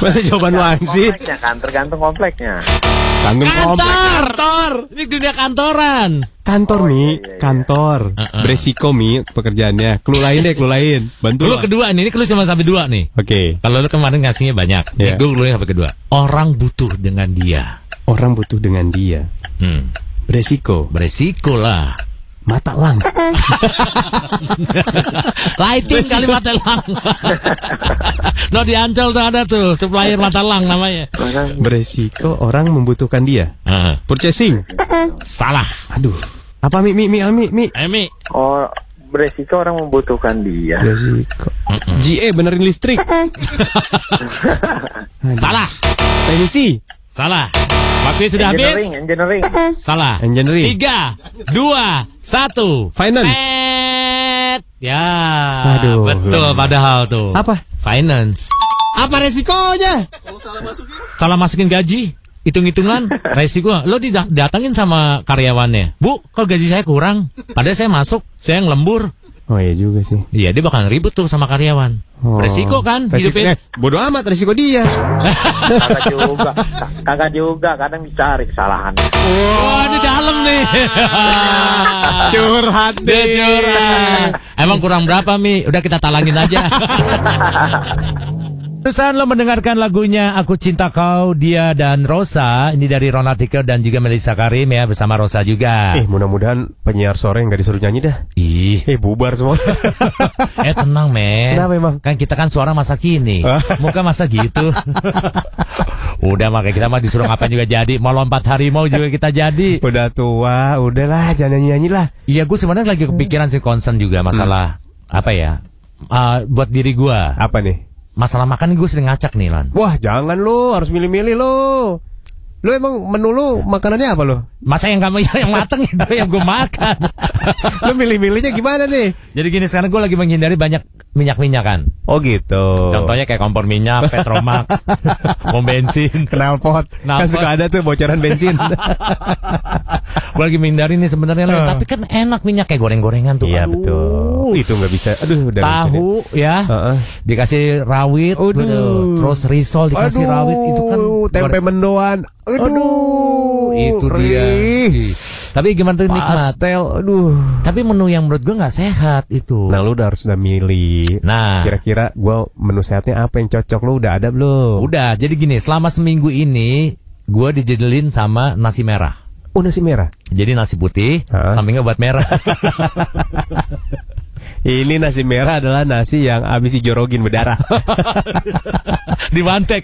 Masa jawaban lu Hansip? Kompleknya kan, tergantung kompleknya. Kantor. Ini dunia kantoran. Kantor Mi, iya. Kantor. Beresiko Mi pekerjaannya. Clue lain. Bantu. Clue kedua nih, ini clue cuma sampai 2 nih. Oke. Kalau lu kemarin ngasihnya banyak. Yeah. Gue clue-nya sampai kedua. Orang butuh dengan dia. Beresiko lah. Mata lang. Lighting kali mata lang. No di Ancol tuh ada tuh supplier mata lang namanya. Beresiko orang membutuhkan dia. Purchasing. Salah. Aduh. Apa Mi? Oh, beresiko orang membutuhkan dia. Beresiko. GE benerin listrik. Salah. Teknisi. Salah. Waktunya sudah habis. Engineering. Salah. Engineering. 3, 2, 1. Finance. Ya. Aduh. Betul padahal tuh. Apa? Finance. Apa resikonya? Kalau salah masukin gaji, hitung-hitungan, resiko. Lo didatangin sama karyawannya. Bu, kalau gaji saya kurang, padahal saya masuk, saya yang lembur. Oh iya juga sih. Iya, dia bakal ribut tuh sama karyawan. Resiko kan hidupnya. Bodo amat resiko dia. Kagak juga kadang dicari kesalahan. Wah, di dalam nih. Curhat. Emang kurang berapa Mi? Udah kita talangin aja. Terusan lo mendengarkan lagunya Aku Cinta Kau, Dia dan Rosa. Ini dari Ronald Ticker dan juga Melisa Karim ya, bersama Rosa juga. Mudah-mudahan penyiar sore nggak disuruh nyanyi dah. Ih. Bubar semua. Tenang men. Kenapa emang? Kan kita kan suara masa kini. Muka masa gitu. Udah makanya kita mah disuruh ngapain juga jadi. Mau lompat harimau juga kita jadi. Udah tua, udahlah jangan nyanyi lah. Iya gue sebenarnya lagi kepikiran sih, concern juga masalah apa ya? Buat diri gue. Apa nih? Masalah makan gue sering ngacak nih Lan. Wah jangan lo, harus milih-milih lo. Lo emang menu lo makanannya apa lo? Masa yang kamu yang mateng itu yang gue makan. Lo milih-milihnya gimana nih? Jadi gini, sekarang gue lagi menghindari banyak minyak-minyakan. Oh gitu. Contohnya kayak kompor minyak, Petromax, pom bensin, knalpot. Kan suka ada tuh bocoran bensin. Gue lagi menghindari nih sebenarnya, tapi kan enak minyak kayak goreng-gorengan tuh. Iya betul. Itu nggak bisa. Aduh. Udah tahu ya. Dikasih rawit, terus risol dikasih rawit itu kan. Tempe mendoan. Aduh, itu dia. Tapi gimana tuh nikmat? Pastel, aduh. Tapi menu yang menurut gue nggak sehat itu. Nah, lu harus udah milih. Nah, kira-kira gue menu sehatnya apa yang cocok, lu udah ada belum? Udah. Jadi gini, selama seminggu ini gue dijedelin sama nasi merah. Oh, nasi merah. Jadi nasi putih, sampingnya buat merah. Ini nasi merah adalah nasi yang abis dijorogin berdarah. Di mantek.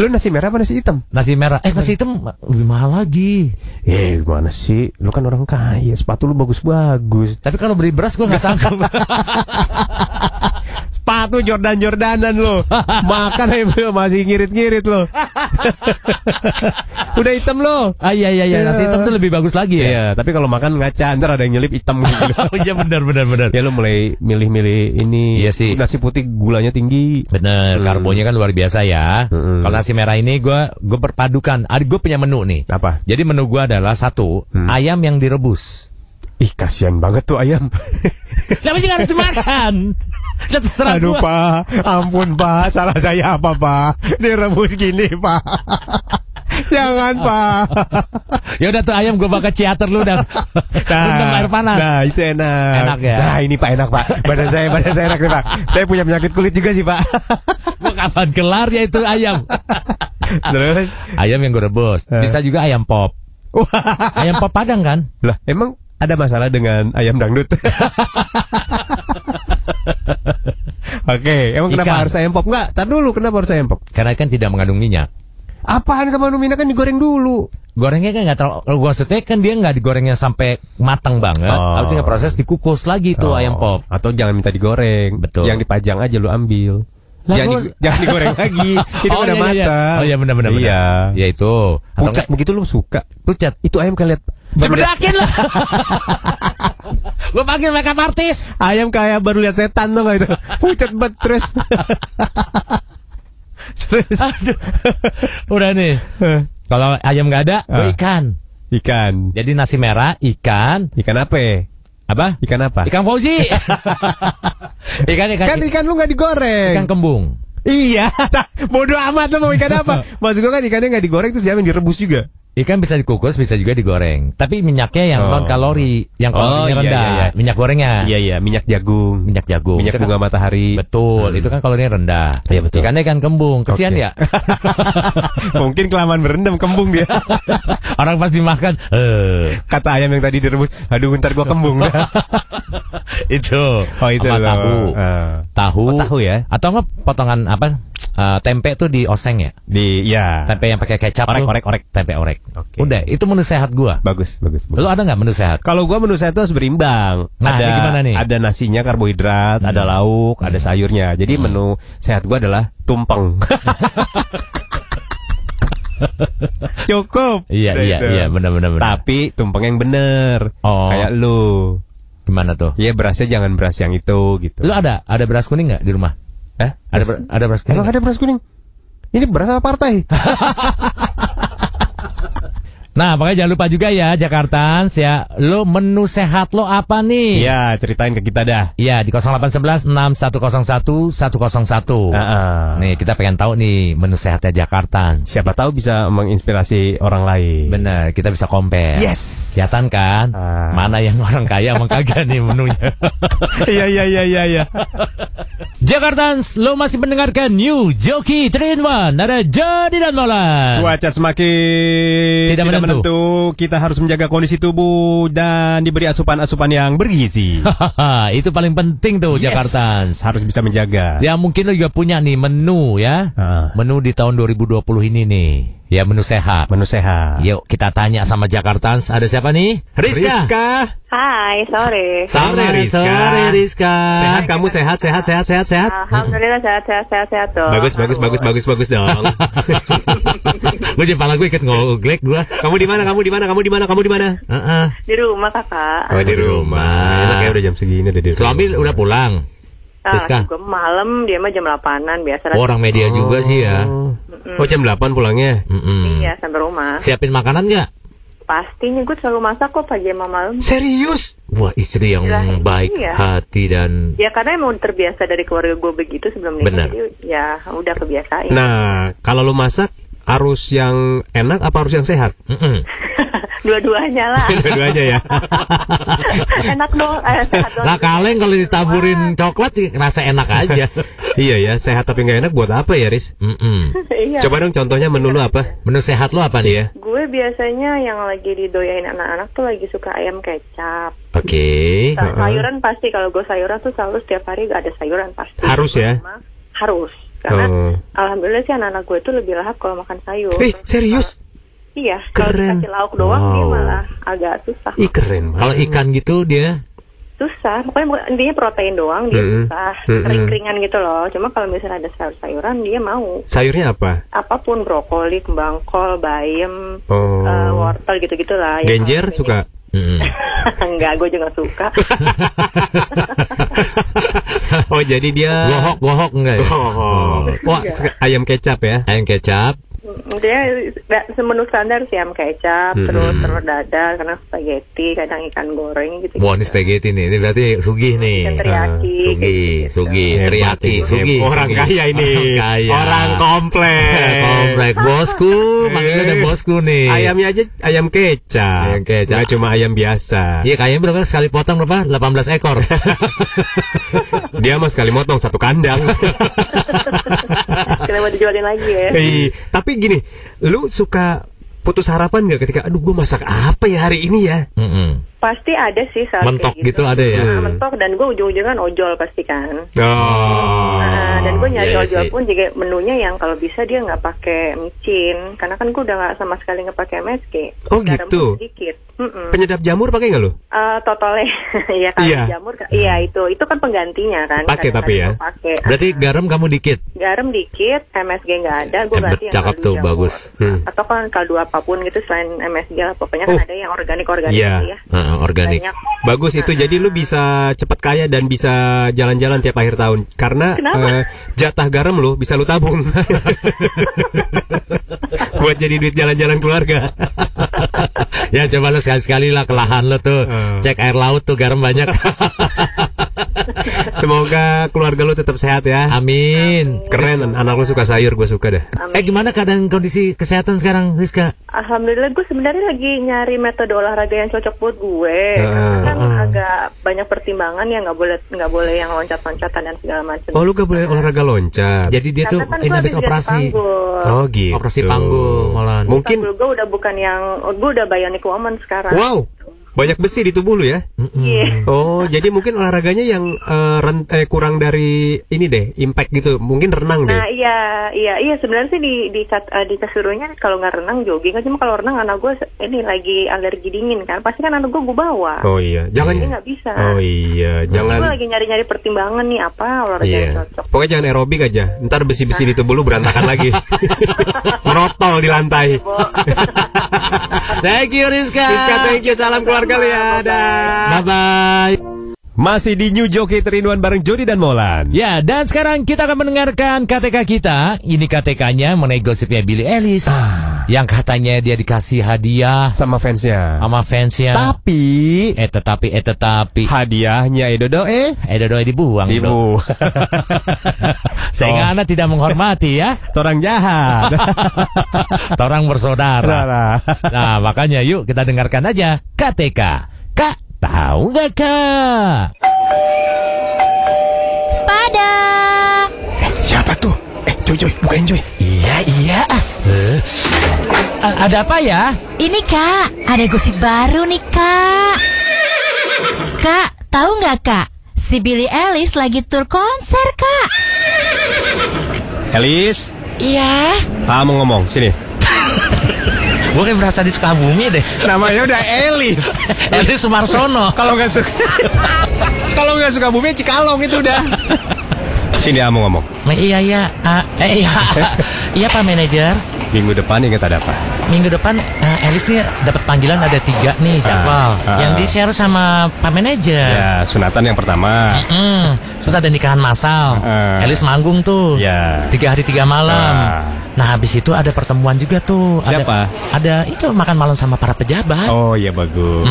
Lu nasi merah apa nasi hitam? Nasi merah. Nasi hitam lebih mahal lagi. Gimana sih? Lu kan orang kaya, sepatu lu bagus-bagus. Tapi kalau beli beras gua gak sanggup. Sepatu Jordan-Jordanan lu. Makan masih ngirit-ngirit lu. Udah hitam lu. Iya, nasi hitam tuh lebih bagus lagi ya. Iya, tapi kalau makan ngaca, ntar ada yang nyelip hitam gitu. Iya benar. Ya lu mulai milih-milih ini. Iya sih. Nasi putih gulanya tinggi. Bener, karbonnya kan luar biasa ya. Kalau nasi merah ini gue perpadukan. Gue punya menu nih. Apa? Jadi menu gue adalah satu, ayam yang direbus. Ih, kasihan banget tuh ayam. Kenapa sih harus dimakan? Aduh Pak, ampun Pak, salah saya apa Pak? Direbus gini Pak. Jangan Pak. Ya udah tuh ayam gue bakal ciater lu dan rendang air panas. Nah itu enak. Enak ya. Nah ini Pak enak Pak. Badan saya enak nih Pak. Saya punya penyakit kulit juga sih Pak. Gue kapan kelar ya itu ayam. Terus ayam yang gue rebus. Bisa juga ayam pop. Ayam pop Padang kan? Lah emang ada masalah dengan ayam dangdut? Oke, emang ikan. Kenapa harus ayam pop? Enggak, tar dulu kenapa harus ayam pop? Karena ikan tidak mengandung minyak. Apaan kemandung minyak, kan digoreng dulu. Gorengnya kan nggak terlalu, kalau gue setek kan dia nggak digorengnya sampai matang banget. Harus tinggal proses dikukus lagi tuh ayam pop. Atau jangan minta digoreng. Betul. Yang dipajang aja lu ambil. Lah, jangan digoreng lagi. Itu udah matang. Oh iya benar-benar. Iya. Ya itu. Pucat begitu lu suka. Pucat. Itu ayam kalian. Berdakin lah. Gue panggil makeup artis. Ayam kayak baru lihat setan tuh itu. Pucat banget terus. Terus. Aduh. Udah nih. Kalau ayam nggak ada, gue ikan. Ikan. Jadi nasi merah, ikan. Ikan apa? Apa? Ikan apa? Ikan Fauzi. Ikan lu nggak digoreng. Ikan kembung. Iya. Bodoh amat lu mau ikan apa? Maksud gue kan ikannya nggak digoreng terus siapa yang direbus juga? Ikan bisa dikukus, bisa juga digoreng. Tapi minyaknya yang non kalori, yang kalorinya rendah. Iya, iya. Minyak gorengnya. Iya iya. Minyak jagung. Minyak bunga matahari. Betul. Itu kan kalorinya rendah. Iya betul. Ikannya ikan kembung. Kesian ya. Mungkin kelamaan berendam kembung dia. Orang pas dimakan. Kata ayam yang tadi direbus. Aduh, bentar gua kembung. Itu. Oh itu. Sama tahu. Tahu. Oh, tahu ya. Atau nggak potongan apa? Tempe tuh di oseng ya. Tempe yang pakai kecap. Orek. Tempe orek. Okay. Udah, itu menu sehat gua. Bagus. Lu ada nggak menu sehat? Kalau gua menu sehat tuh harus berimbang. Nah, ada gimana nih? Ada nasinya karbohidrat, ada lauk, ada sayurnya. Jadi menu sehat gua adalah tumpeng. Cukup. Iya, benar. Tapi tumpeng yang bener. Kayak lu. Gimana tuh? Iya, berasnya jangan beras yang itu gitu. Lu ada beras kuning nggak di rumah? Ada beras kuning. Emang ada beras kuning? Ini beras apa partai? Nah, makanya jangan lupa juga ya Jakartans ya. Lo menu sehat lo apa nih? Iya, ceritain ke kita dah. Iya, di 0811 6101 101. Nih, kita pengen tahu nih menu sehatnya Jakartans. Siapa tahu bisa menginspirasi orang lain. Bener, kita bisa compare. Yes. Kelihatan kan? Mana yang orang kaya emang kagak nih menunya. Iya. Jakartans, lo masih mendengarkan New Joki 3 in 1. Ada Jadi dan Molan. Cuaca semakin tidak menentu, kita harus menjaga kondisi tubuh dan diberi asupan yang bergizi. Itu paling penting tuh, yes. Jakarta harus bisa menjaga. Ya mungkin lo juga punya nih menu ya, menu di tahun 2020 ini nih, ya menu sehat. Yuk kita tanya sama Jakarta, ada siapa nih? Rizka. Hai, sore Rizka. Sehat kamu sehat. Alhamdulillah sehat dong. Bagus dong. Gue jepala gue ikut ngoglek gue. Kamu di mana? Di rumah kakak. Oh di rumah. Enak ya udah jam segini udah di rumah. Suami udah pulang. Rizka. Gue malam dia mah jam 8-an biasa. Orang media juga sih ya. Oh jam 8 pulangnya. Iya sampai rumah. Siapin makanan nggak? Pastinya gue selalu masak kok pagi sama malam. Serius? Wah istri yang baik hati dan. Ya karena emang terbiasa dari keluarga gue begitu sebelum nikah. Benar. Ya udah kebiasaan. Nah kalau lo masak harus yang enak apa harus yang sehat? Dua-duanya lah. Dua-duanya ya. Enak dong, sehat dong. Lah kaleng kalau ditaburin coklat rasa enak aja. Iya ya, sehat tapi nggak enak buat apa ya Riz? Iya. Coba dong contohnya menu lu apa? Menu sehat lu apa nih ya? Gue biasanya yang lagi didoyain anak-anak tuh lagi suka ayam kecap. Oke. Sayuran pasti, kalau gue sayuran tuh selalu setiap hari ada sayuran pasti. Harus ya? Harus. Karena alhamdulillah sih anak-anak gue itu lebih lahap kalau makan sayur. Serius? Iya. Kalau dikasih lauk doang dia malah agak susah. Ih keren. Kalau ikan gitu dia susah. Pokoknya intinya protein doang dia susah. Kering-keringan gitu loh. Cuma kalau misalnya ada sayur-sayuran dia mau. Sayurnya apa? Apapun, brokoli, kembang kol, bayam, wortel gitu-gitu lah. Genjer suka? Enggak, gue juga suka. Oh jadi dia gohok enggak ya? Wah, ayam kecap ya. Ayam kecap. Maksudnya menu standar sih, ayam kecap, terus telur dadar, kadang spaghetti, kadang ikan goreng gitu. Wah, ini spaghetti nih, ini berarti sugih nih. Teriyaki. Orang kaya ini, orang komplek. Bosku, manggilnya bosku nih. Ayamnya aja ayam kecap, nggak cuma ayam biasa. Iya, kayaknya berapa sekali potong berapa? 18 ekor. Dia mau sekali motong satu kandang. Kenapa dijualin lagi ya? Tapi gini, lu suka putus harapan gak ketika, aduh gue masak apa ya hari ini ya? Pasti ada sih saat mentok gitu ada ya? Nah, mentok, dan gue ujung-ujungan ojol pasti kan. Nah, dan gue nyari ojol pun juga menunya yang kalau bisa dia gak pakai micin, karena kan gue udah gak sama sekali ngepakai MSG. Oh gitu? Penyedap jamur pakai gak lu? Totole. Iya, kalau jamur, iya itu kan penggantinya kan. Pakai tapi ya? Pake. Berarti garam kamu dikit? Garam dikit, MSG gak ada, gue ganti yang kaldu tuh, jamur. Bagus. Atau kan kaldu apapun gitu selain MSG lah, pokoknya kan ada yang organik-organik ya. Organik. Banyak. Bagus itu. Jadi lu bisa cepat kaya dan bisa jalan-jalan tiap akhir tahun karena jatah garam lu bisa lu tabung. Buat jadi duit jalan-jalan keluarga. Ya coba lu sekali-sekali lah ke lahan lu tuh, cek air laut tuh garam banyak. Semoga keluarga lu tetap sehat ya. Amin. Keren, anak lu suka sayur, gue suka dah. Amin. Gimana keadaan kondisi kesehatan sekarang, Rizka? Alhamdulillah, gue sebenarnya lagi nyari metode olahraga yang cocok buat gue. Kan agak banyak pertimbangan ya, nggak boleh yang loncat-loncatan dan segala macam. Oh, lu nggak boleh olahraga loncat. Jadi dia karena tuh kan habis operasi. Oh gitu. Operasi panggung malahan. Mungkin gue udah bukan yang gue udah bionic woman sekarang. Wow. Banyak besi di tubuh lu ya? Yeah. Oh, jadi mungkin olahraganya yang kurang dari ini deh, impact gitu. Mungkin renang deh. Nah, iya sebenarnya sih disuruhnya kalau nggak renang jogging aja. Cuma kalau renang anak gue ini lagi alergi dingin kan. Pasti kan anak gue bawa. Oh iya, jangan. Jadi nggak bisa. Oh iya, jangan. Gue lagi nyari-nyari pertimbangan nih apa olahraga yang cocok. Pokoknya jangan aerobik aja. Ntar besi-besi di tubuh lu berantakan lagi. Merotol di lantai. Thank you Rizka. Rizka, thank you. Salam keluarga. Ya, dah. Bye-bye. Masih di New Joki 3 in 1 bareng Jody dan Molan. Ya, dan sekarang kita akan mendengarkan KTK kita. Ini KTK-nya mengenai gosipnya Billie Eilish. Yang katanya dia dikasih hadiah sama fansnya. Tapi tetapi hadiahnya Edodoe dibuang. Sehingga Anda tidak menghormati ya. Torang jahat. Torang bersaudara. Nah, makanya yuk kita dengarkan aja KTK. Kak, tahu gak kak? Spada. Siapa tuh? Joy, bukan Joy. Iya. Ada apa ya? Ini kak, ada gosip baru nih kak. Kak, tahu gak kak? Si Billie Eilish lagi tur konser kak. Eilish? Iya? Mau ngomong, sini. Gue kayak berasa di Sukabumi deh. Namanya udah Eilish. Eilish Sumarsono. Kalau nggak Sukabumi Cikalong itu udah. Sini mau ngomong. Iya Pak Manajer. Minggu depan ingat ada apa? Minggu depan Eilish nih dapat panggilan ada 3 nih jadwal. Yang di share sama Pak Manajer. Ya, sunatan yang pertama. Terus ada nikahan massal. Eilish manggung tuh. Ya. 3 hari 3 malam. Nah, habis itu ada pertemuan juga tuh. Siapa? Ada itu makan malam sama para pejabat. Oh, iya bagus.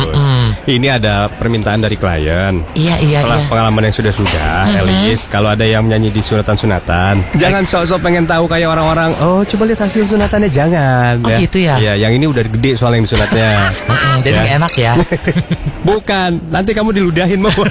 Ini ada permintaan dari klien. Iya. Setelah pengalaman yang sudah-sudah, Eilish, kalau ada yang nyanyi di sunatan-sunatan, jangan sok-sok pengen tahu kayak orang-orang. Oh, coba lihat hasil sunatannya, jangan. Oh, ya. Gitu ya. Iya, yang ini udah gede soal yang disunatnya. Jadi ya. Enak ya. Bukan, nanti kamu diludahin mau.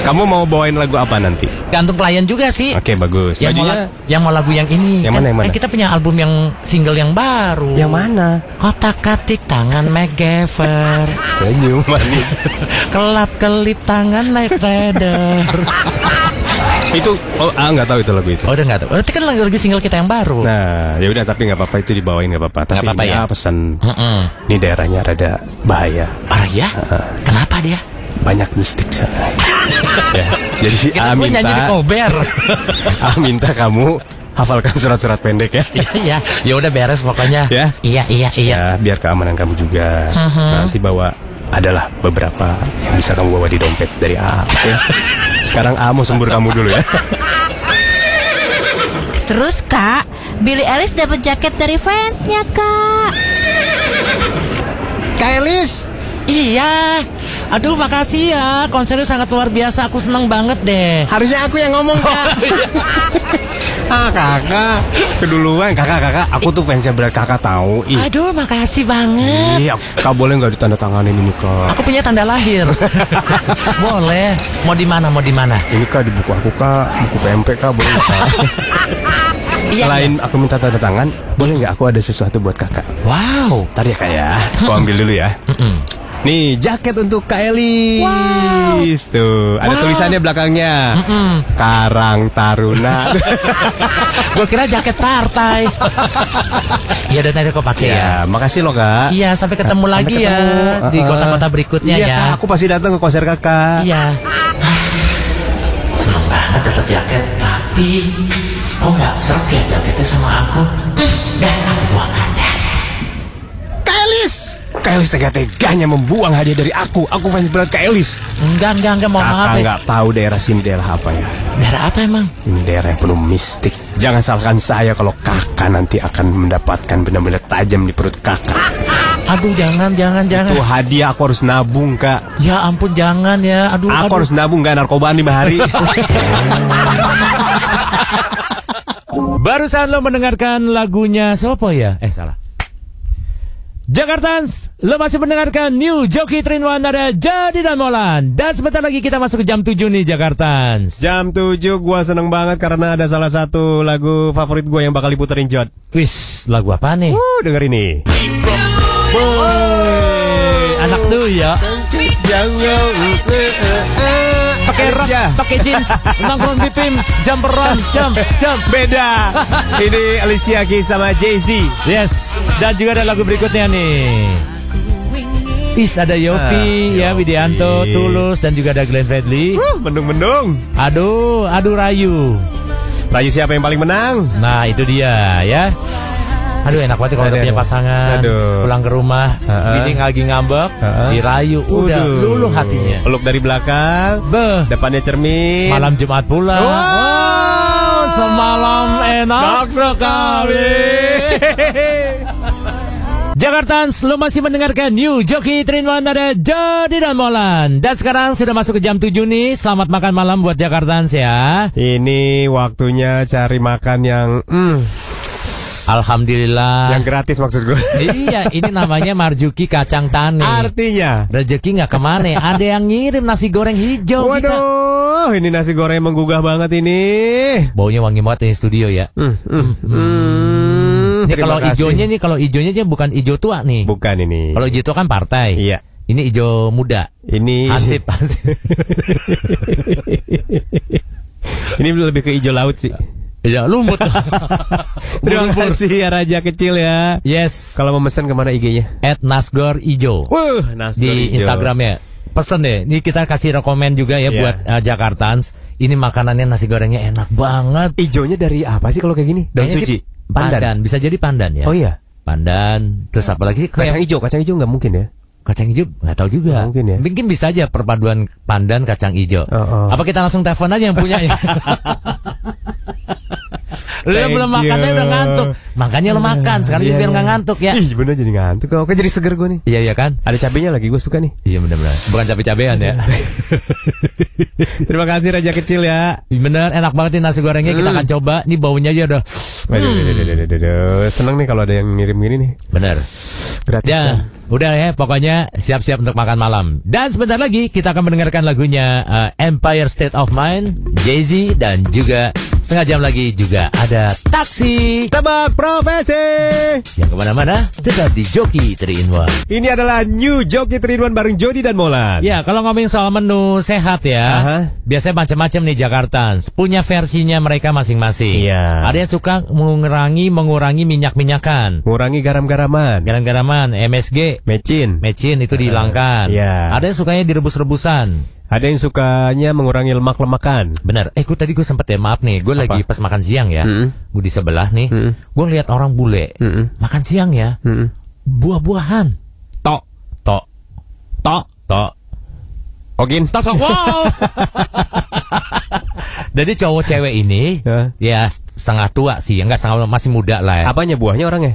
Kamu mau bawain lagu apa nanti? Gantung klien juga sih. Oke, bagus. Yang mau lagu yang ini. Yang mana? Kan kita punya album yang single yang baru. Yang mana? Kotak-katik tangan MacGyver. Senyum manis. Kelap-kelip tangan Knight Rider. Itu nggak tahu itu lagu itu. Oh, udah nggak tahu. Berarti kan lagu single kita yang baru. Nah, ya udah tapi nggak apa-apa itu dibawain nggak apa-apa. Tapi apa ya pesan. Ini daerahnya rada bahaya. Bahaya? Kenapa dia? Banyak mistik sana. Ya, jadi si A minta nyanyi di kober. A minta kamu hafalkan surat-surat pendek ya. Iya. Ya udah beres pokoknya. Ya. Iya. Ya, biar keamanan kamu juga. Nanti bawa adalah beberapa yang bisa kamu bawa di dompet dari A. Ya. Sekarang A mau sembur kamu dulu ya. Terus kak, Billie Eilish dapat jaket dari fansnya, Kak. Kak Eilish? Iya. Aduh, makasih ya. Konsernya sangat luar biasa. Aku seneng banget deh. Harusnya aku yang ngomong, Kak. Ah, Kakak. Keduluan, Kakak. Aku tuh fansnya berat, Kakak tahu. Ih. Aduh, makasih banget. Iya, Kak, boleh nggak ditandatanganin ini, Kak? Aku punya tanda lahir. Boleh. Mau di mana? Ini, Kak, di buku aku, Kak. Buku PMP, Kak. Boleh, Kak. Selain aku minta tanda tangan, boleh nggak aku ada sesuatu buat Kakak? Wow, tadi ya, Kak ya. Aku ambil dulu ya. Nih, jaket untuk Kak Elis. Wow. Tuh, ada tulisannya belakangnya. Karang Taruna. Gue kira jaket partai. Ya, dan nanti aku pakai ya. Makasih loh, Kak. Iya, sampai ketemu lagi ya di kota-kota berikutnya ya. Iya, Kak, aku pasti datang ke konser Kakak. Iya. Seneng banget dapet jaket, tapi kok gak serap ya jaketnya sama aku. Dan aku buang aja. Kak Elis! Kak Elis tega-teganya membuang hadiah dari aku. Aku fans berat Kak Elis. Enggak, mau maaf. Kakak gak tahu daerah sini daerah apa ya. Daerah apa emang? Ini daerah yang penuh mistik. Jangan salahkan saya kalau Kakak nanti akan mendapatkan benda-benda tajam di perut Kakak. Aduh, jangan. Itu hadiah, aku harus nabung, Kak. Ya ampun, jangan ya. Aduh. Harus nabung, gak narkobaan 5 hari. Barusan lo mendengarkan lagunya Sopo ya? Salah. Jakartans, lo masih mendengarkan New Joki 3 in 1 ada Jadi dan Molan. Dan sebentar lagi kita masuk ke jam 7 nih, Jakartans. Jam 7 gua seneng banget karena ada salah satu lagu favorit gua yang bakal diputerin, Jod. Wis, lagu apa nih? Denger ini. Anak tuh ya. Pakai rok, pakai jeans, nongkrong di tim, jam beda. Ini Alicia Keys sama Jay-Z. Yes. Dan juga ada lagu berikutnya nih. Ada Yofi, ya, Widianto, Tulus, dan juga ada Glenn Fredly. Mendung. Aduh rayu. Rayu siapa yang paling menang? Nah, itu dia ya. Aduh, enak banget kalau udah punya pasangan. Pulang ke rumah, bini lagi ngambek, dirayu, udah luluh hatinya. Peluk dari belakang, depannya cermin. Malam Jumat pula. Wow, semalam enak sekali. Jakartans, lo masih mendengarkan New Joki 3 in 1 ada Jadi dan Molan. Dan sekarang sudah masuk ke jam 7 nih. Selamat makan malam buat Jakartans ya. Ini waktunya cari makan yang... Alhamdulillah. Yang gratis maksud gue. Iya, ini namanya marjuki kacang tani. Artinya rezeki nggak kemana. Ada yang ngirim nasi goreng hijau. Waduh, ini nasi goreng menggugah banget ini. Baunya wangi banget ini studio ya. Ini kalau hijaunya nih, bukan hijau tua nih. Bukan ini. Kalau hijau tua kan partai. Iya. Ini hijau muda. Ini hansip. Ini lebih ke hijau laut sih. Ya, lumut. Terima kasih ya Raja Kecil ya. Yes. Kalau mau pesan kemana IG-nya? @nasgorijo. Di Instagramnya. Pesan deh. Ini kita kasih rekomen juga ya buat Jakartans. Ini makanannya nasi gorengnya enak banget. Ijonya dari apa sih kalau kayak gini? Daun suci. Pandan. Bisa jadi pandan ya. Oh iya. Pandan. Terus apa lagi? Kacang hijau nggak mungkin ya? Kacang hijau nggak tahu juga. Mungkin ya. Mungkin bisa aja perpaduan pandan kacang hijau. Apa kita langsung telepon aja yang punya? Lo belum makannya udah ngantuk. Makanya lo makan sekarang biar nggak ngantuk ya. Ih, bener jadi ngantuk. Kok jadi seger gue nih. Iya kan. Ada cabenya lagi, gue suka nih. Iya bener. Bukan cabe-cabean ya. Terima kasih Raja Kecil ya. Bener, enak banget nih nasi gorengnya. Kita akan coba. Nih baunya aja udah. Seneng nih kalau ada yang ngirim gini nih. Bener. Ya, udah ya. Pokoknya siap-siap untuk makan malam. Dan sebentar lagi kita akan mendengarkan lagunya Empire State of Mind, Jay-Z, dan juga setengah jam lagi juga ada Taksi Tebak Profesi. Yang kemana-mana tetap di Joki 3 in 1. Ini adalah New Joki 3 in 1 bareng Jody dan Molan. Ya, kalau ngomongin soal menu sehat ya, biasanya macam-macam nih Jakartans. Punya versinya mereka masing-masing. Ada yang suka mengurangi minyak-minyakan, mengurangi garam-garaman, MSG, mecin itu dihilangkan. Ada yang sukanya direbus-rebusan. Ada yang sukanya mengurangi lemak-lemakan. Benar. Tadi gue sempet ya, maaf nih. Gue lagi pas makan siang ya. Gue di sebelah nih. Gue lihat orang bule. Makan siang ya. Buah-buahan. Tok. Ogin. Tok. Wow. Jadi cowok cewek ini ya setengah tua sih, enggak setengah, masih muda lah ya. Apanya, buahnya, orangnya?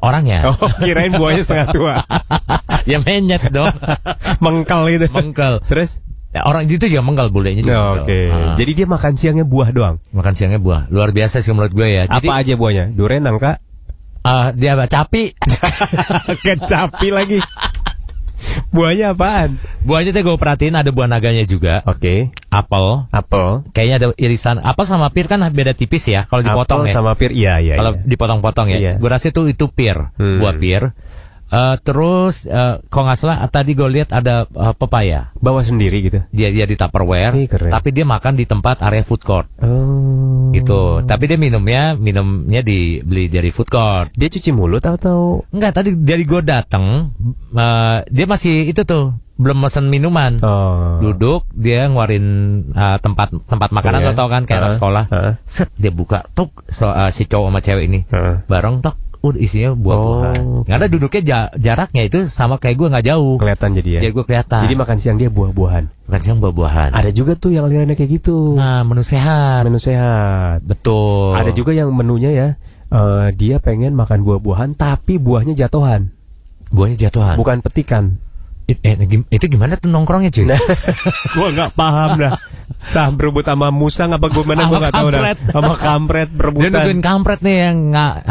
Orangnya. Oh, kirain buahnya setengah tua. Ya menyet dong. Mengkel gitu. Mengkel. Terus orang itu juga mengkel, bolehnya juga. Oke. Jadi dia makan siangnya buah doang. Makan siangnya buah. Luar biasa sih menurut gue ya. Jadi, apa aja buahnya? Durian, nangka. Dia capi. Kecapi lagi. Buahnya apaan? Buahnya tuh gue perhatiin ada buah naganya juga. Oke. Apel. Apel. Kayaknya ada irisan. Apel sama pir kan beda tipis ya. Kalau dipotong apel ya. Apel sama pir, iya iya. Kalau iya, dipotong-potong ya. Iya. Gue rasa itu pir, buah pir. Terus kalau nggak salah tadi gue lihat ada pepaya. Bawa sendiri gitu. Dia di Tupperware. Tapi dia makan di tempat area food court. Oh. Gitu. Tapi dia minumnya dibeli dari food court. Dia cuci mulut atau? Enggak, tadi dari gue datang dia masih itu tuh belum mesen minuman. Oh. Duduk dia ngeluarin tempat makanan, lo tau kan kayak anak sekolah. Set dia buka tuk si cowok sama cewek ini bareng tok. Isinya buah-buahan. Oh, karena duduknya jaraknya itu sama kayak gue, nggak jauh. Kelihatan jadi ya. Jadi gue kelihatan. Jadi makan siang dia buah-buahan. Makan siang buah-buahan. Ada juga tuh yang alirannya kayak gitu. Nah, menu sehat. Menu sehat. Betul. Ada juga yang menunya ya dia pengen makan buah-buahan tapi buahnya jatuhan. Buahnya jatuhan. Bukan petikan. Itu gimana tuh nongkrongnya cuy? Nah, gue nggak paham dah. Nah, berebut sama musang apa gue mana, gue nggak tahu dah. Sama kampret berebutan. Dia nungguin kampret nih yang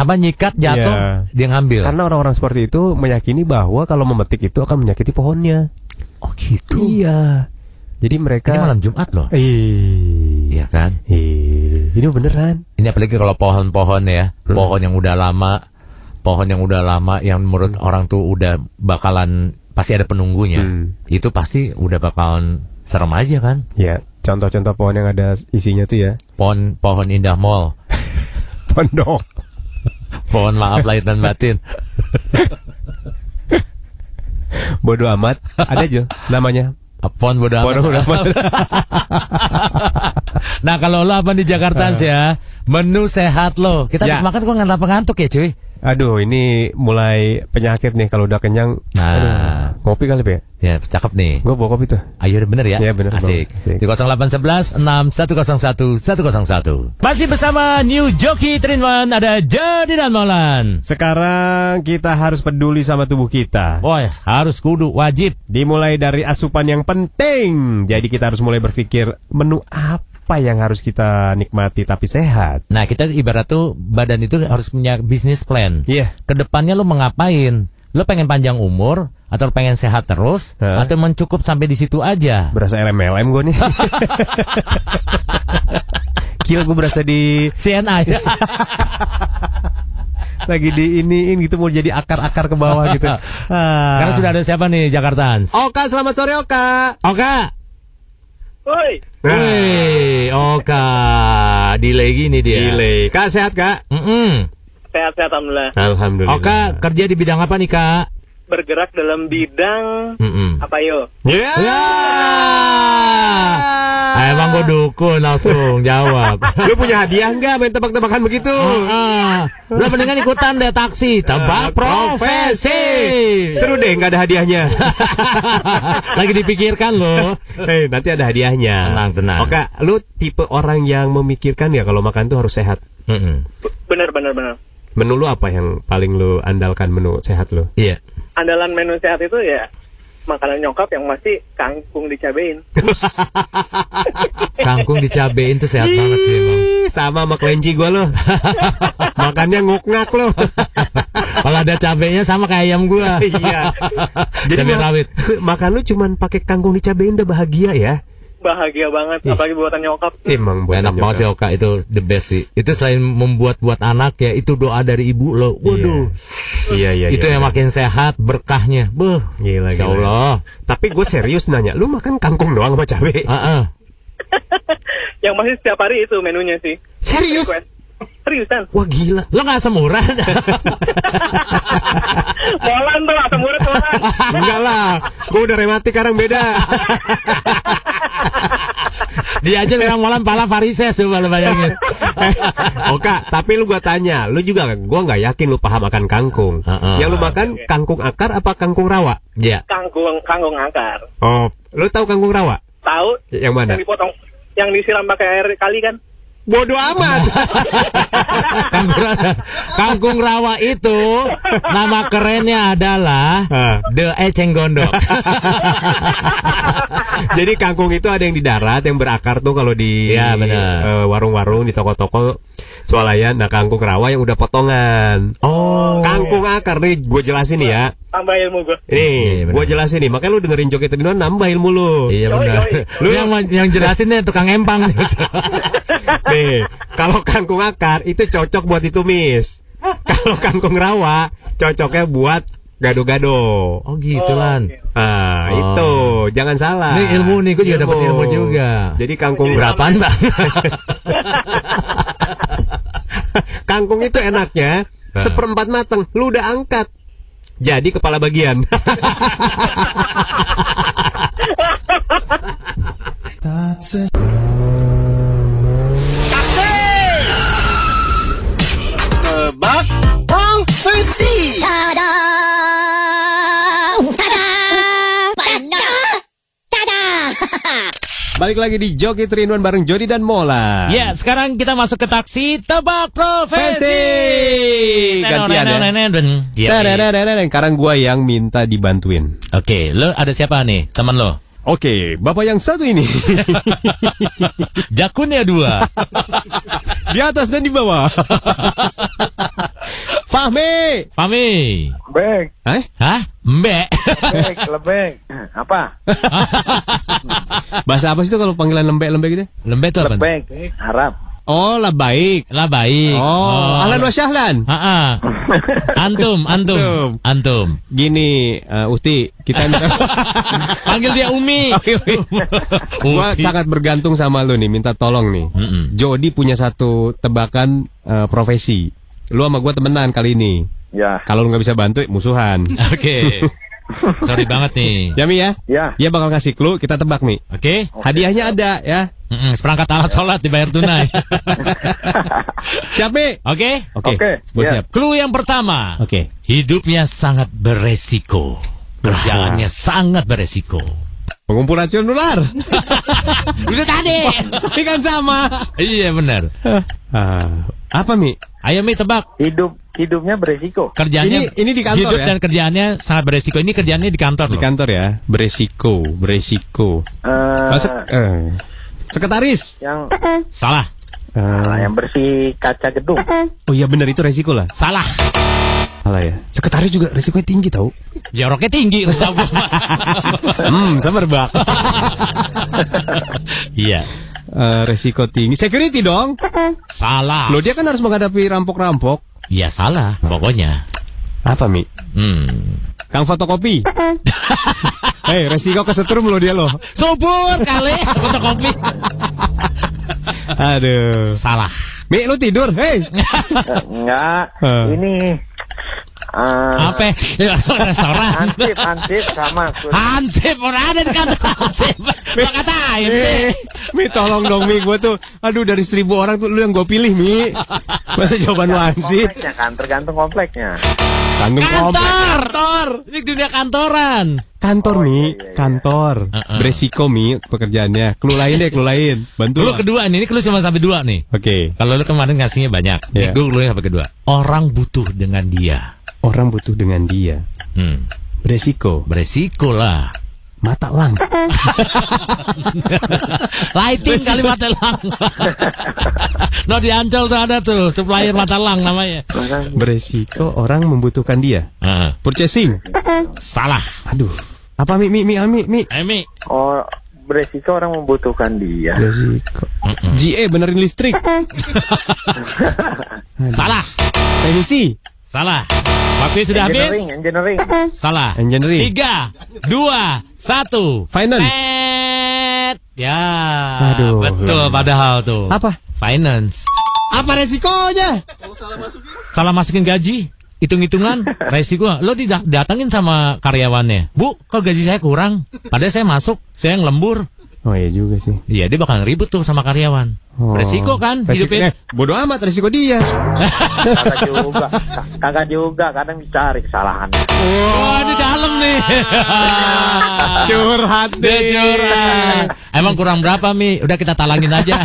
nyikat jatuh, dia ngambil. Karena orang-orang seperti itu meyakini bahwa kalau memetik itu akan menyakiti pohonnya. Oh gitu. Iya. Jadi mereka. Ini malam Jumat loh. Iya kan. Ini beneran. Ini apalagi kalau pohon-pohon ya, pohon yang udah lama, yang menurut orang tuh udah bakalan pasti ada penunggunya, itu pasti udah bakalan serem aja kan? Ya, contoh-contoh pohon yang ada isinya tuh ya. Pohon Indah Mall, pondok, pohon maaf lahir dan batin. Bodoh amat, ada aja namanya. Pohon bodoh amat. Bodoh amat. Nah kalau lo apa di Jakarta ya, menu sehat lo. Kita habis makan kok ngantuk ya cuy. Aduh, ini mulai penyakit nih kalau udah kenyang. Nah, kopi kali ya? Ya, cakep nih. Gue bawa kopi tuh. Ayo, bener ya? Iya, bener. Asik. Di 0811 6101 101. Masih bersama New Joki 3 in 1, ada Jadi dan Molan. Sekarang kita harus peduli sama tubuh kita. Oh, harus kudu, wajib. Dimulai dari asupan yang penting. Jadi kita harus mulai berpikir menu apa yang harus kita nikmati tapi sehat. Nah, kita ibarat tuh badan itu harus punya bisnis plan. Iya. Kedepannya lo mau ngapain? Lo pengen panjang umur atau pengen sehat terus atau mencukup sampai di situ aja? Berasa LMLM gue nih. Gila, gue berasa di CNI. Lagi diiniin gitu, mau jadi akar-akar ke bawah gitu. Sekarang sudah ada siapa nih Jakartans? Oka, selamat sore Oka. Oka. Woi. Hei, Oka, delay gini dia. Delay. Kak, sehat Kak? Sehat-sehat, alhamdulillah. Alhamdulillah. Oka, kerja di bidang apa nih Kak? Bergerak dalam bidang apa yo? Ya. Emang gue dukun langsung jawab. Lu punya hadiah nggak main tebak-tebakan begitu? Lu mendingan ikutan deh taksi tebak profesi. Seru deh nggak ada hadiahnya. Lagi dipikirkan lo. Nanti ada hadiahnya. Tenang. Oke, lu tipe orang yang memikirkan ya kalau makan tuh harus sehat. Benar. Menu lu apa yang paling lu andalkan menu sehat lu? Iya. Andalan menu sehat itu ya makanan nyokap yang masih kangkung dicabein. Kangkung dicabein tuh sehat banget sih bang. Sama sama kelinci gue loh. Makannya ngok-ngak loh. Kalau ada cabenya sama kayak ayam gue. Iya. Jadi makan lu cuman pakai kangkung dicabein udah bahagia ya. Bahagia banget, apalagi buatan nyokap. Emang buatan enak banget sih Oka, itu the best sih. Itu selain membuat anak ya, itu doa dari ibu lo. Waduh. Iya. Itu yang makin sehat berkahnya. Beuh. Gila, insya Allah. Tapi gue serius nanya, lu makan kangkung doang sama cabe? Yang masih setiap hari itu menunya sih. Serius? Seriusan? Wah gila. Lo gak semuran? Molan tuh gak semuran. Enggak lah, gue udah rematik sekarang beda. Dia aja sekarang malam pala varises, coba lu bayangin. Oke, tapi lu gua tanya, lu juga gua nggak yakin lu paham akan kangkung. Yang lu makan kangkung akar apa kangkung rawa? Iya. Kangkung akar. Oh, lu tahu kangkung rawa? Tahu. Yang mana? Yang dipotong. yang disiram pakai air kali kan? Bodoh amat. Kangkung rawa itu nama kerennya adalah The Eceng Gondok. Jadi kangkung itu ada yang di darat, yang berakar tuh kalau di warung-warung, di toko-toko swalayan. Nah kangkung rawa yang udah potongan. Oh. Kangkung akar nih, gue jelasin nih ya. Tambah ilmu gue. Nih, gue jelasin nih. Makanya lu dengerin Joki 3 in 1 nambah ilmu lu. Iya benar. Lu yang jelasinnya tukang empang. Nih, kalau kangkung akar itu cocok buat ditumis. Kalau kangkung rawa cocoknya buat gado-gado. Oh gitu kan. Ah, itu jangan salah. Ini ilmu nih, gue juga dapat ilmu juga. Jadi kangkung berapaan, Bang? Kangkung itu enaknya seperempat mateng, lu udah angkat. Jadi kepala bagian. Tebak profesi. Tada! Tada! Tada! Tada! Balik lagi di Joki 3 in 1 bareng Jody dan Mola. Ya, sekarang kita masuk ke taksi tebak profesi. Gantian ya. Sekarang gua yang minta dibantuin. Oke, lo ada siapa nih? Teman lo? Oke, bapak yang satu ini. Jakunnya dua. Di atas dan di bawah. Fahmi. Fahmi. Bek. Eh? Hah? Mbek. Bek, lembek. Apa? Bahasa apa sih itu kalau panggilan lembek-lembek gitu? Lembek itu apa? Lembek, Arab. Oh, lah baik. Lah baik. Oh, ahlan wa syahlan. Ha-ha. Antum. Gini, Uti, kita panggil dia Umi. Gua sangat bergantung sama lu nih, minta tolong nih. Jody punya satu tebakan profesi. Lu sama gua temenan kali ini. Ya. Kalau lu nggak bisa bantu, musuhan. Oke. Sorry banget nih. Ya, Mi ya? Ya. Dia bakal kasih clue, kita tebak, Mi. Oke. Hadiahnya ada ya. Seperangkat alat sholat dibayar tunai. Siap, Mi? Oke. Gue siap. Clue yang pertama. Oke. Hidupnya sangat beresiko. Kerjaannya sangat beresiko. Pengumpul racun ular. Itu tadi. Ini kan sama. Iya, benar. Apa, Mi? Ayo, Mi, tebak. Hidupnya beresiko. Kerjaannya ini di kantor. Hidup ya? Dan kerjaannya sangat beresiko. Ini kerjaannya di kantor. Di kantor ya. Beresiko. Sekretaris yang salah. Yang bersih kaca gedung. Oh iya benar, itu resiko lah. Salah ya. Sekretaris juga resikonya tinggi tau. Joroknya tinggi. Sabar bak. Iya. Resiko tinggi. Security dong. Salah. Loh dia kan harus menghadapi rampok-rampok. Iya salah. Pokoknya. Apa Mi? Kang fotokopi. Hei, resiko kesetrum lo dia lo. Sobur kali fotokopi. Aduh. Salah. Mi, lu tidur, hei. Enggak. Ini. Apa? Restoran. Hansip sama. Hansip orang ada di kantor. Hansip. Mi, tolong dong Mi, gue tuh. Aduh dari 1000 orang tuh lu yang gue pilih Mi. Masa jawaban lu Hansip. Tergantung kompleknya. Kantor. Ini dunia kantoran. Kantor Mi, kantor. Beresiko Mi pekerjaannya. Clue lain. Bantu. Clue kedua nih, ini clue cuma sampai 2 nih. Oke. Kalau lu kemarin ngasihnya banyak. Nih gue clue sampai kedua. Orang butuh dengan dia. Beresiko lah. Mata lang. Lighting kali mata lang. No di Ancol tuh ada tuh supplier mata lang namanya. Beresiko orang membutuhkan dia. Purchasing. Salah. Aduh. Apa Mi? Oh, beresiko orang membutuhkan dia. Beresiko. GE benerin listrik. Salah. Teknisi. Salah. Waktunya sudah habis. Engineering. Salah. Engineering. 3, 2, 1. Finance. Ya. Aduh. Betul padahal tuh. Apa? Finance. Apa resikonya? Kalau salah masukin gaji, hitung-hitungan, resiko. Lo didatangin sama karyawannya. Bu, kok gaji saya kurang? Padahal saya masuk, saya yang lembur. Oh iya juga sih. Iya, dia bakal ribut tuh sama karyawan. Oh. Resiko kan hidupnya. Bodoh amat resiko dia. Kakak juga kadang dicari kesalahannya. Wah, di dalam nih. Curhat deh. Curhat. Emang kurang berapa, Mi? Udah kita talangin aja.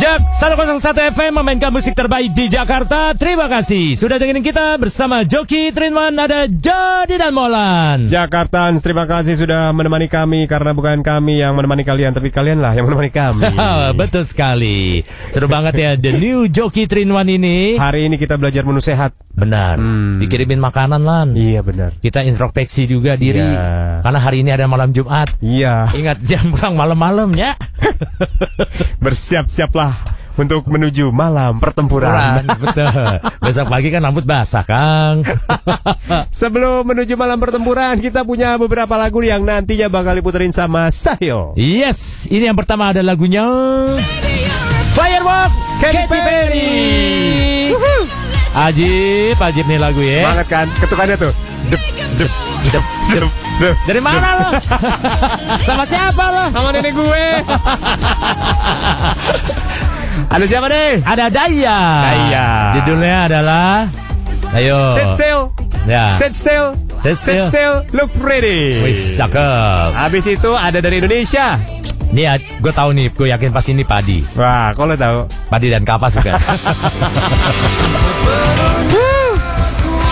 Jak 101 FM memainkan musik terbaik di Jakarta. Terima kasih sudah dengerin kita bersama Joki 3 in 1. Ada Jadi dan Molan Jakartans, terima kasih sudah menemani kami. Karena bukan kami yang menemani kalian, tapi kalian lah yang menemani kami. Betul sekali. Seru banget ya The New Joki 3 in 1 ini. Hari ini kita belajar menu sehat. Benar, dikirimin makanan Lan. Iya benar. Kita introspeksi juga diri, yeah. Karena hari ini ada malam Jumat. Iya, yeah. Ingat jangan pulang malam-malam ya. Bersiap-siaplah untuk menuju malam pertempuran. Betul. Besok pagi kan rambut basah, Kang. Sebelum menuju malam pertempuran, kita punya beberapa lagu yang nantinya bakal diputerin sama Sahil. Yes, ini yang pertama ada lagunya Firework, Katy Perry. Ajib nih lagu ya. Semangat kan, ketukannya tuh. Dup, dup, dup, dup. Dari mana lo? Sama siapa lo? Sama nenek gue. Ada siapa nih? Ada Daya. Judulnya adalah ayo Sit Still. Ya. Sit Still. Sit still. Look pretty. Wis, cakep. Habis itu ada dari Indonesia. Nih, gue tahu nih, gue yakin pasti ini Padi. Wah, kok lo tahu? Padi dan kapas juga.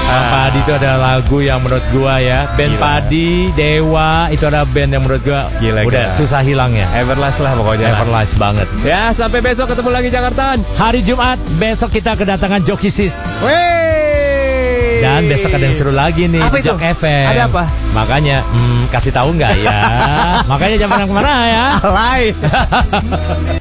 Padi itu ada lagu yang menurut gua ya band gila. Padi, Dewa, itu ada band yang menurut gua gila, udah susah hilangnya. Everlast lah pokoknya. Everlast banget. Ya, sampai besok ketemu lagi Jakarta. Hari Jumat besok kita kedatangan Joki Sis. Wey. Dan besok ada yang seru lagi nih. Apa itu? Jak FM. Ada apa? Makanya kasih tahu nggak ya? Makanya jangan kemana-mana ya. Alay.